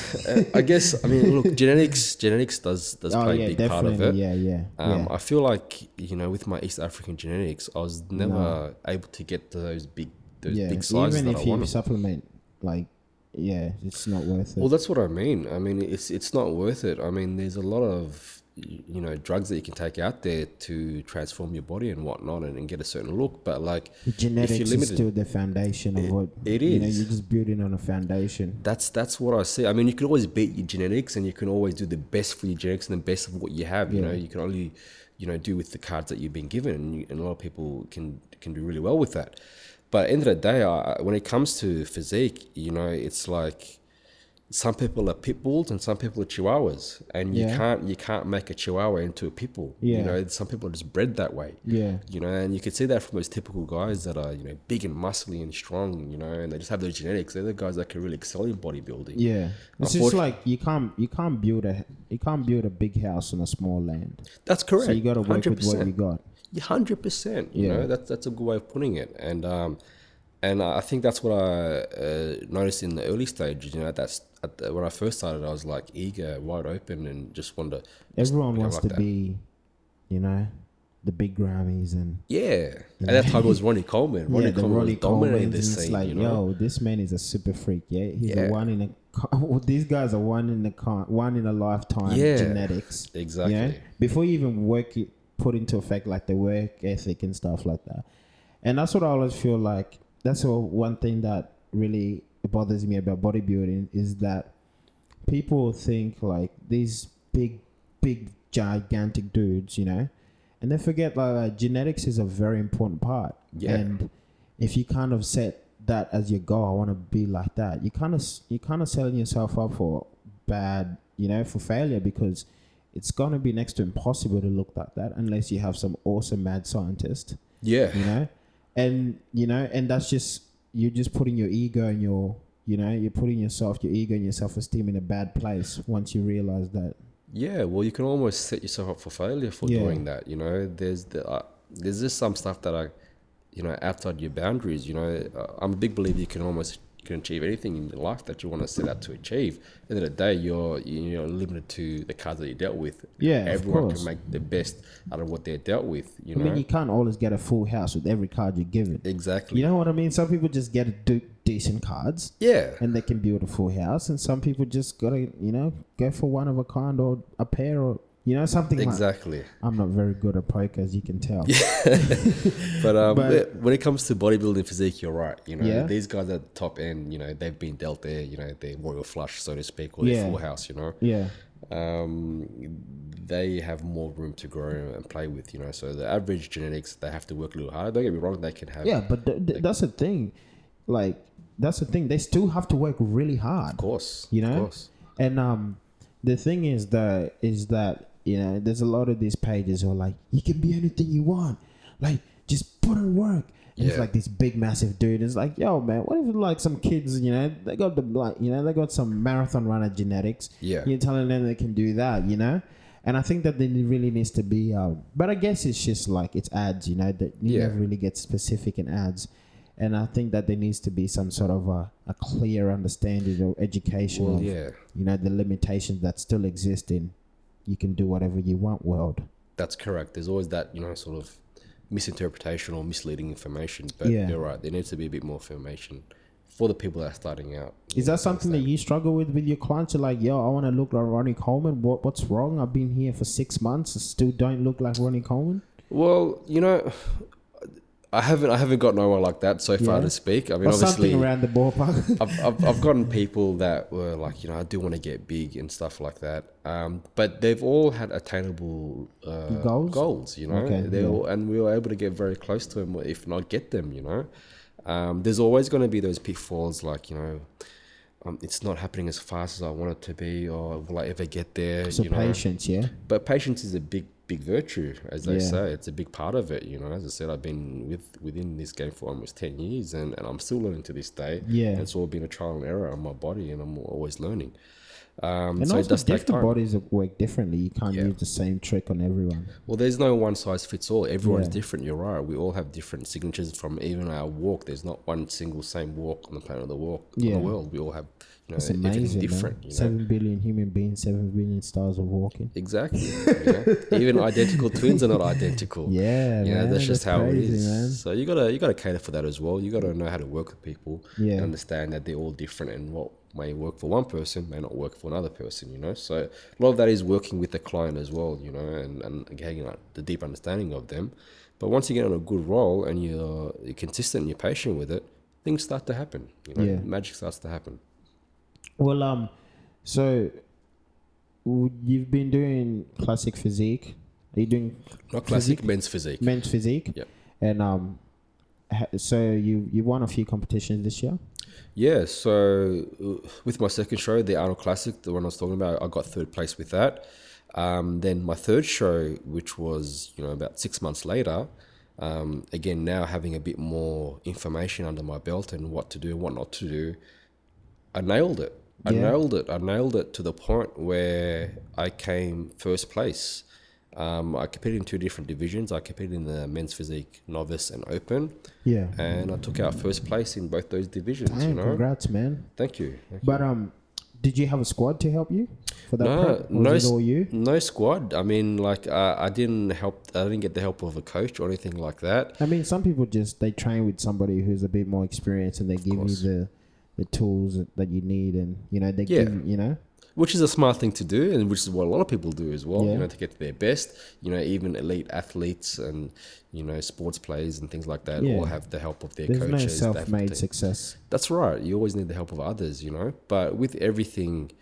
I guess, I mean, look, genetics genetics does, does oh, play yeah, a big part of it. Yeah, yeah, um, yeah. I feel like, you know, with my East African genetics, I was never no. able to get to those big those yeah. big sizes that I wanted. Even if you supplement, like, yeah, it's not worth it. Well, that's what I mean. I mean, it's it's not worth it. I mean, there's a lot of, you know, drugs that you can take out there to transform your body and whatnot and, and get a certain look. But, like, genetics if you're limited, is still the foundation of it, what it is. You know, you're just building on a foundation. That's that's what I see. I mean, you can always beat your genetics and you can always do the best for your genetics and the best of what you have. Yeah. You know, you can only, you know, do with the cards that you've been given. And, you, and a lot of people can can do really well with that. But at the end of the day, I, when it comes to physique, you know, it's like some people are pit bulls and some people are chihuahuas, and you yeah. can't you can't make a chihuahua into a pit bull. Yeah. You know, some people are just bred that way. Yeah. You know, and you can see that from those typical guys that are, you know, big and muscly and strong. You know, and they just have those genetics. They're the guys that can really excel in bodybuilding. Yeah, it's just like you can't you can't build a you can't build a big house on a small land. That's correct. So you got to work one hundred percent with what you got. one hundred percent, you yeah. know, that's that's a good way of putting it. And um, and I think that's what I uh, noticed in the early stages, you know, that's at the, when I first started, I was like eager, wide open and just wanted to... Everyone wants like to that. be, you know, the big Grammys and... Yeah, and that time it was Ronnie Coleman. Ronnie yeah, Coleman Ronnie was dominating this scene, like, you know. Yo, this man is a super freak, yeah? He's yeah. a one in a... Well, these guys are one in a, one in a lifetime yeah. genetics. Exactly. You know? Before you even work it, put into effect like the work ethic and stuff like that. And that's what I always feel like, that's all one thing that really bothers me about bodybuilding is that people think like these big big gigantic dudes, you know, and they forget like, like genetics is a very important part. Yeah. And if you kind of set that as your goal, I want to be like that, you kind of you kind of setting yourself up for bad, you know, for failure, because it's going to be next to impossible to look like that unless you have some awesome mad scientist. Yeah. You know? And, you know, and that's just, you're just putting your ego and your, you know, you're putting yourself, your ego and your self-esteem in a bad place once you realize that. Yeah. Well, you can almost set yourself up for failure for yeah. doing that. You know, there's, the, uh, there's just some stuff that are, you know, outside your boundaries, you know, uh, I'm a big believer you can almost can achieve anything in your life that you want to set out to achieve. At the end of the day, you're you're limited to the cards that you dealt with. Yeah, everyone can make the best out of what they're dealt with. You I know, mean, you can't always get a full house with every card you're given. Exactly. You know what I mean? Some people just get de- decent cards. Yeah, and they can build a full house. And some people just gotta, you know, go for one of a kind or a pair or. You know, something exactly. like... Exactly. I'm not very good at poker, as you can tell. but, um, but when it comes to bodybuilding physique, you're right. You know, yeah. these guys at the top end, you know, they've been dealt their, you know, their royal flush, so to speak, or yeah. their full house, you know. Yeah. Um, they have more room to grow and play with, you know. So the average genetics, they have to work a little harder. Don't get me wrong, they can have... Yeah, but th- th- that's the thing. Like, that's the thing. They still have to work really hard. Of course. You know? Of course. And um, the thing is that is that... You know, there's a lot of these pages who are like, you can be anything you want. Like, just put in work. And yeah. it's like this big, massive dude. It's like, yo, man, what if like some kids, you know, they got the, like, you know, they got some marathon runner genetics. Yeah. You're telling them they can do that, you know? And I think that there really needs to be, um, but I guess it's just like, it's ads, you know, that you yeah. never really get specific in ads. And I think that there needs to be some sort of a, a clear understanding or education well, of, yeah. you know, the limitations that still exist in, you can do whatever you want world. That's correct. There's always that, you know, sort of misinterpretation or misleading information. But yeah. you're right. There needs to be a bit more information for the people that are starting out. Is that something that you struggle with with your clients? You're like, yo, I want to look like Ronnie Coleman. What, what's wrong? I've been here for six months. I still don't look like Ronnie Coleman. Well, you know... I haven't I haven't got no one like that so far yeah. to speak. I mean, or obviously something around the ballpark. I've, I've I've gotten people that were like, you know, I do want to get big and stuff like that. Um, but they've all had attainable uh, goals? goals, you know. Okay, they yeah. all, and we were able to get very close to them, if not get them, you know. Um, there's always going to be those pitfalls, like, you know, um, it's not happening as fast as I want it to be, or will I ever get there? So you patience, know? yeah. But patience is a big. big virtue, as they yeah. say. It's a big part of it, you know. As I said, I've been with within this game for almost ten years, and, and I'm still learning to this day. Yeah, and it's all been a trial and error on my body, and I'm always learning. Um, and so also, different bodies work differently. You can't yeah. use the same trick on everyone. Well, there's no one size fits all. Everyone's yeah. different. You're right. We all have different signatures from even our walk. There's not one single same walk on the planet of the walk yeah. in the world. We all have, you know, it's amazing, different. You know? Seven billion human beings, seven billion stars of walking. Exactly. You know? Even identical twins are not identical. Yeah, you know, man, that's just that's how crazy, it is. Man. So you gotta you gotta cater for that as well. You gotta know how to work with people yeah. and understand that they're all different and what may work for one person may not work for another person, you know. So a lot of that is working with the client as well, you know, and, and getting like the deep understanding of them. But once you get on a good roll and you're, you're consistent and you're patient with it, things start to happen, you know. Yeah. Magic starts to happen. Well, um so you've been doing classic physique. Are you doing not classic physique? men's physique men's physique yeah. And um so you you won a few competitions this year. Yeah, so with my second show, the Arnold Classic, the one I was talking about, I got third place with that. Um, then my third show, which was, you know, about six months later, um, again, now having a bit more information under my belt and what to do and what not to do, I nailed it. I yeah. nailed it. I nailed it to the point where I came first place. Um, I competed in two different divisions. I competed in the men's physique, novice and open. Yeah. And I took out first place in both those divisions. Damn, you know? Congrats, man. Thank you. Thank but you. um, did you have a squad to help you for that? No, prep? no, was it all you? No squad. I mean, like uh, I didn't help. I didn't get the help of a coach or anything like that. I mean, some people just they train with somebody who's a bit more experienced and they of give course. you the the tools that you need, and you know they yeah. give you know. Which is a smart thing to do, and which is what a lot of people do as well, yeah. you know, to get to their best. You know, even elite athletes and, you know, sports players and things like that yeah. all have the help of their There's coaches. There's no self-made success. That's right. You always need the help of others, you know. But with everything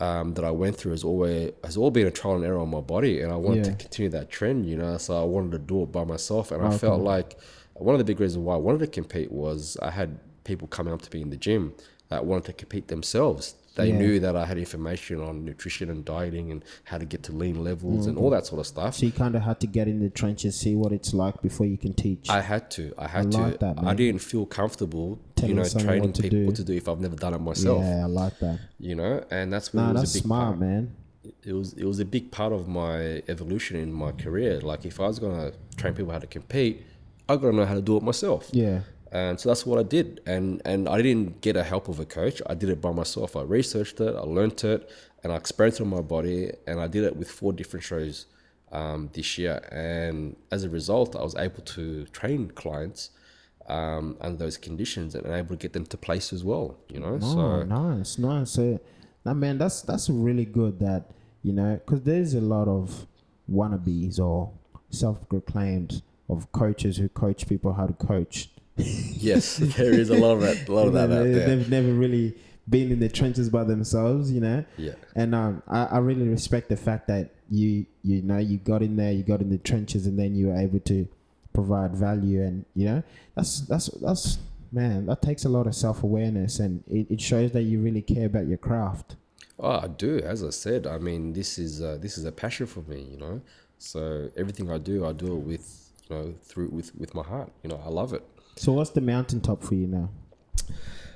um, that I went through has, always, has all been a trial and error on my body, and I wanted yeah. to continue that trend, you know. So I wanted to do it by myself, and oh, I felt okay. like one of the big reasons why I wanted to compete was I had people coming up to me in the gym that wanted to compete themselves. They yeah. knew that I had information on nutrition and dieting and how to get to lean levels mm-hmm. and all that sort of stuff. So you kind of had to get in the trenches, see what it's like before you can teach. I had to. I had I like to. That, man. I didn't feel comfortable, Telling you know, training to people do. to do if I've never done it myself. Yeah, I like that. You know, and that's nah, it was that's a big smart, part. man. It was it was a big part of my evolution in my career. Like if I was gonna train people how to compete, I gotta know how to do it myself. Yeah. And so that's what I did. And and I didn't get a help of a coach. I did it by myself. I researched it, I learnt it, and I experimented on my body. And I did it with four different shows um, this year. And as a result, I was able to train clients um, under those conditions and able to get them to place as well, you know? Oh, so nice, nice. So, no, man, that's, that's really good that, you know, because there's a lot of wannabes or self-proclaimed of coaches who coach people how to coach. Yes, there is a lot of that, a lot of that out there. They've never really been in the trenches by themselves, you know. Yeah. And um, I, I really respect the fact that you, you know, you got in there, you got in the trenches, and then you were able to provide value, and you know, that's that's that's man, that takes a lot of self-awareness, and it, it shows that you really care about your craft. Oh, I do. As I said, I mean, this is uh, this is a passion for me, you know. So everything I do, I do it with, you know, through with with my heart. You know, I love it. So what's the mountaintop for you now?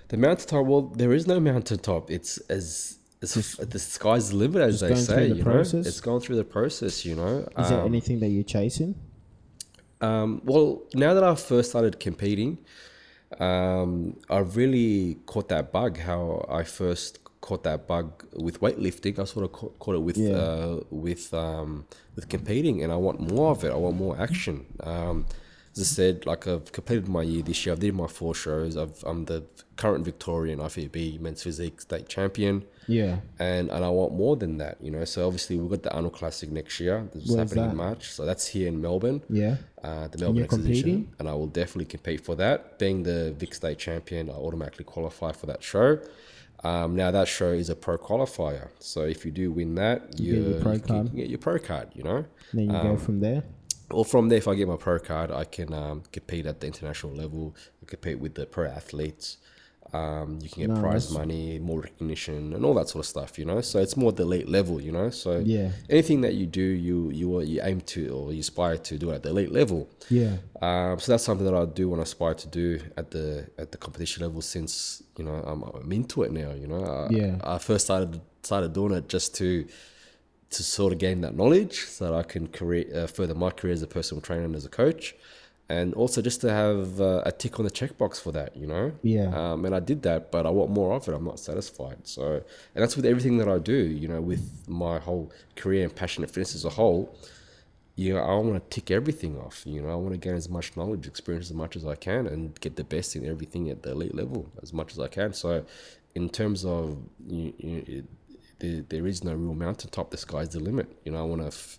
The mountaintop, well, there is no mountaintop. It's as, as just, the sky's the limit, as they say. The you know? It's gone through the process, you know. Is um, there anything that you're chasing? Um, well, now that I first started competing, um, I really caught that bug, how I first caught that bug with weightlifting. I sort of caught, caught it with yeah. uh, with um, with competing, and I want more of it. I want more action. Um As I said, like I've completed my year this year. I've did my four shows. I've, I'm the current Victorian I F B B men's physique state champion. Yeah. And and I want more than that, you know. So obviously we've got the Arnold Classic next year. That's happening that? in March. So that's here in Melbourne. Yeah. Uh, the Melbourne Exhibition. And I will definitely compete for that. Being the Vic state champion, I automatically qualify for that show. Um, now that show is a pro qualifier. So if you do win that, you, you get your pro card. You can get your pro card, you know. Then you um, go from there. Or from there, if I get my pro card, I can um, compete at the international level, compete with the pro athletes. Um, you can get no, prize money, more recognition, and all that sort of stuff, you know. So it's more at the elite level, you know. So yeah. anything that you do, you you you aim to or you aspire to do at the elite level. Yeah. Um, so that's something that I do and aspire to do at the at the competition level. Since you know I'm, I'm into it now, you know. I, yeah. I first started started doing it just to to sort of gain that knowledge so that I can career, uh, further my career as a personal trainer and as a coach, and also just to have uh, a tick on the checkbox for that, you know? Yeah. Um, and I did that, but I want more of it. I'm not satisfied. So, and that's with everything that I do, you know, with my whole career and passion and fitness as a whole. You know, I want to tick everything off, you know, I want to gain as much knowledge, experience as much as I can and get the best in everything at the elite level as much as I can. So in terms of, you, you know, it, there, there is no real mountaintop, the sky's the limit. You know, I want to f-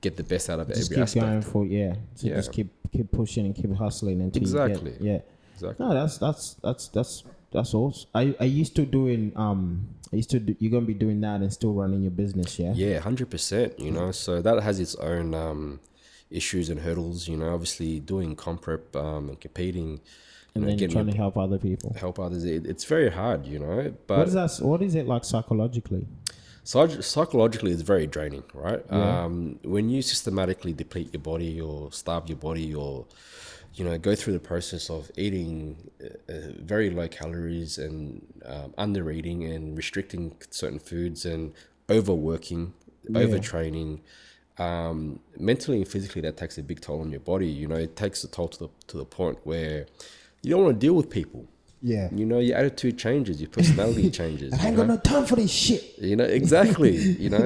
get the best out of just every aspect. Just keep going for, yeah. So yeah. Just keep keep pushing and keep hustling until exactly. you get, yeah. Exactly. No, that's, that's, that's, that's, that's awesome. I, I used to doing, um, I used to do, you're going to be doing that and still running your business, yeah? Yeah, one hundred percent, you know. So that has its own um, issues and hurdles, you know. Obviously, doing comp prep um, and competing. And know, then trying to help other people. Help others. It, it's very hard, you know. But what is that, what is it like psychologically? Psych- psychologically, it's very draining, right? Yeah. Um, when you systematically deplete your body or starve your body or... you know, go through the process of eating uh, very low calories and um, under eating and restricting certain foods and overworking, yeah. overtraining. Um, mentally and physically, that takes a big toll on your body. You know, it takes a toll to the to the point where you don't want to deal with people. Yeah. You know, your attitude changes, your personality changes. I ain't got no time for this shit. You know, exactly. You know,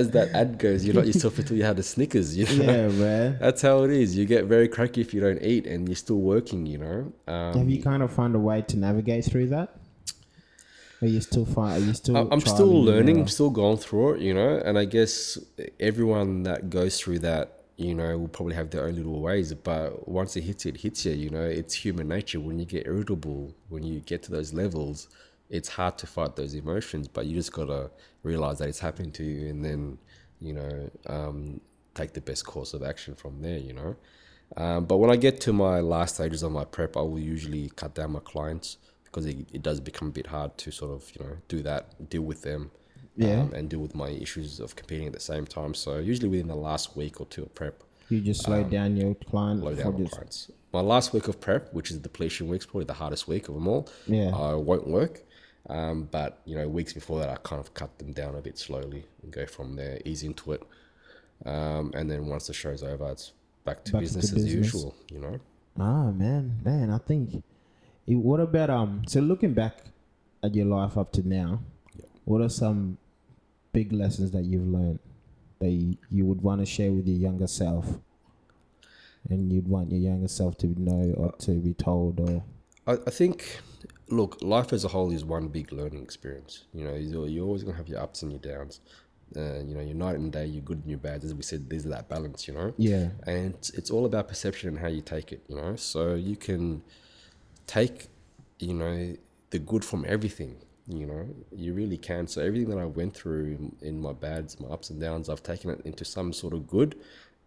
as that ad goes, you're not yourself until you have the Snickers, you know. Yeah, man. That's how it is. You get very cranky if you don't eat and you're still working, you know. Um, have you kind of found a way to navigate through that? Are you still fine? Are you still I'm still learning, I'm still going through it, you know, and I guess everyone that goes through that, you know, will probably have their own little ways, but once it hits you, it hits you, you know, it's human nature. When you get irritable, when you get to those levels, it's hard to fight those emotions, but you just got to realize that it's happening to you and then, you know, um, take the best course of action from there, you know. Um, but when I get to my last stages of my prep, I will usually cut down my clients because it, it does become a bit hard to sort of, you know, do that, deal with them. Yeah, um, and deal with my issues of competing at the same time. So usually within the last week or two of prep, you just slow um, down your client. Slow down my clients. My last week of prep, which is depletion weeks, probably the hardest week of them all. Yeah, I won't work. Um, but you know, weeks before that, I kind of cut them down a bit slowly and go from there, ease into it. Um, and then once the show's over, it's back to back business to as business. usual. You know. Ah, man, man, I think. It, what about um? So looking back at your life up to now, yeah. what are some big lessons that you've learned that you, you would want to share with your younger self and you'd want your younger self to know or to be told? Or I, I think, look, life as a whole is one big learning experience. You know, you're, you're always going to have your ups and your downs. Uh, you know, your night and day, your good and your bad. As we said, there's that balance, you know? Yeah. And it's, it's all about perception and how you take it, you know? So you can take, you know, the good from everything. You know, you really can. So everything that I went through in my bads, my ups and downs, I've taken it into some sort of good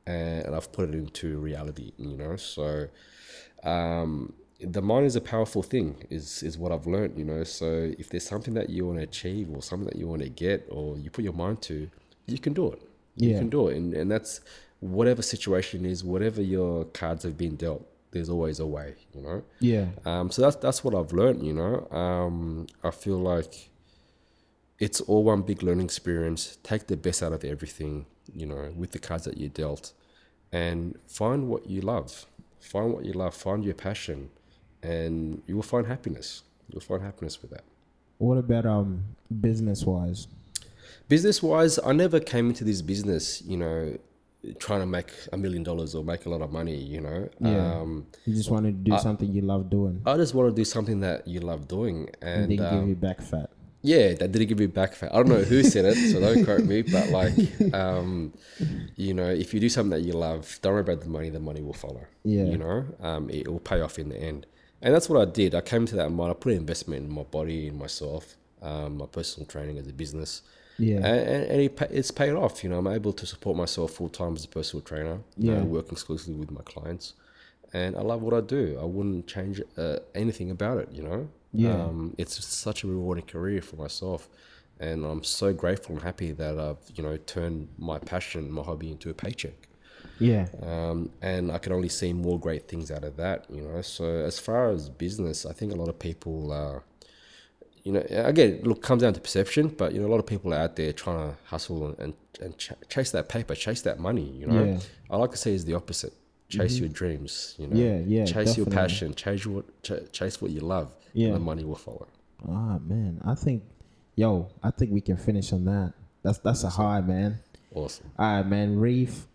and I've put it into reality, you know. So um, the mind is a powerful thing is, is what I've learned, you know. So if there's something that you want to achieve or something that you want to get or you put your mind to, you can do it. Yeah. You can do it. And, and that's whatever situation is, whatever your cards have been dealt. There's always a way, you know? Yeah. Um, so that's that's what I've learned, you know? Um, I feel like it's all one big learning experience. Take the best out of everything, you know, with the cards that you dealt and find what you love. Find what you love, find your passion and you will find happiness. You'll find happiness with that. What about um business-wise? Business-wise, I never came into this business, you know, trying to make a million dollars or make a lot of money, you know. Yeah. Um, you just want to do I, something you love doing. I just want to do something that you love doing. And, and didn't um, give you back fat. Yeah, that didn't give you back fat. I don't know who said it, so don't quote me. But like, um, you know, if you do something that you love, don't worry about the money. The money will follow. Yeah. You know, um, it will pay off in the end. And that's what I did. I came to that mind. I put an investment in my body, in myself, um, my personal training as a business. Yeah, and, and it, it's paid off. You know, I'm able to support myself full time as a personal trainer. Yeah, you know, working exclusively with my clients, and I love what I do. I wouldn't change uh, anything about it. You know, yeah, um, it's such a rewarding career for myself, and I'm so grateful and happy that I've you know turned my passion, my hobby into a paycheck. Yeah, um, and I can only see more great things out of that. You know, so as far as business, I think a lot of people. Uh, you know, again, look, comes down to perception, but, you know, a lot of people are out there trying to hustle and, and, and ch- chase that paper, chase that money, you know. Yeah. I like to say is the opposite. Chase mm-hmm. your dreams, you know. Yeah, yeah, chase definitely. Your passion, chase what, ch- chase what you love, yeah. and the money will follow. Ah, man, I think, yo, I think we can finish on that. That's that's awesome. A high, man. Awesome. All right, man, Reef.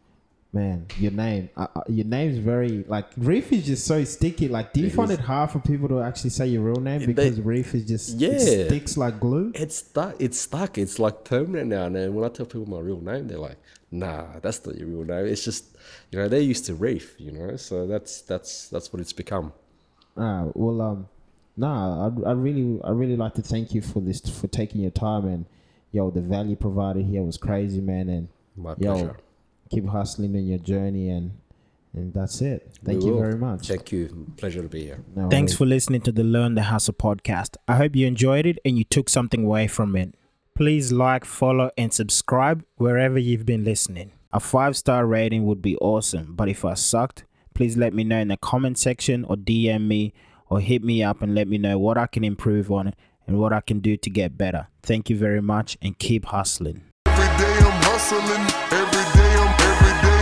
Man, your name, uh, your name's very, like, Reef is just so sticky. Like, do you it find is. It hard for people to actually say your real name because they, Reef is just, yeah. it sticks like glue? It's stuck. It's stuck. It's like permanent now. And then when I tell people my real name, they're like, nah, that's not your real name. It's just, you know, they're used to Reef, you know, so that's, that's, that's what it's become. Ah, well, um, nah, I, I really, I really like to thank you for this, for taking your time, and yo, the value provided here was crazy, man. And my pleasure. Yo, keep hustling in your journey, and and that's it. Thank you very much. Thank you. Pleasure to be here. No Thanks worries. For listening to the Learn the Hustle podcast. I hope you enjoyed it and you took something away from it. Please like, follow, and subscribe wherever you've been listening. A five-star rating would be awesome, but if I sucked, please let me know in the comment section, or D M me, or hit me up and let me know what I can improve on and what I can do to get better. Thank you very much, and keep hustling. Every day I'm hustling. Every day I'm every day.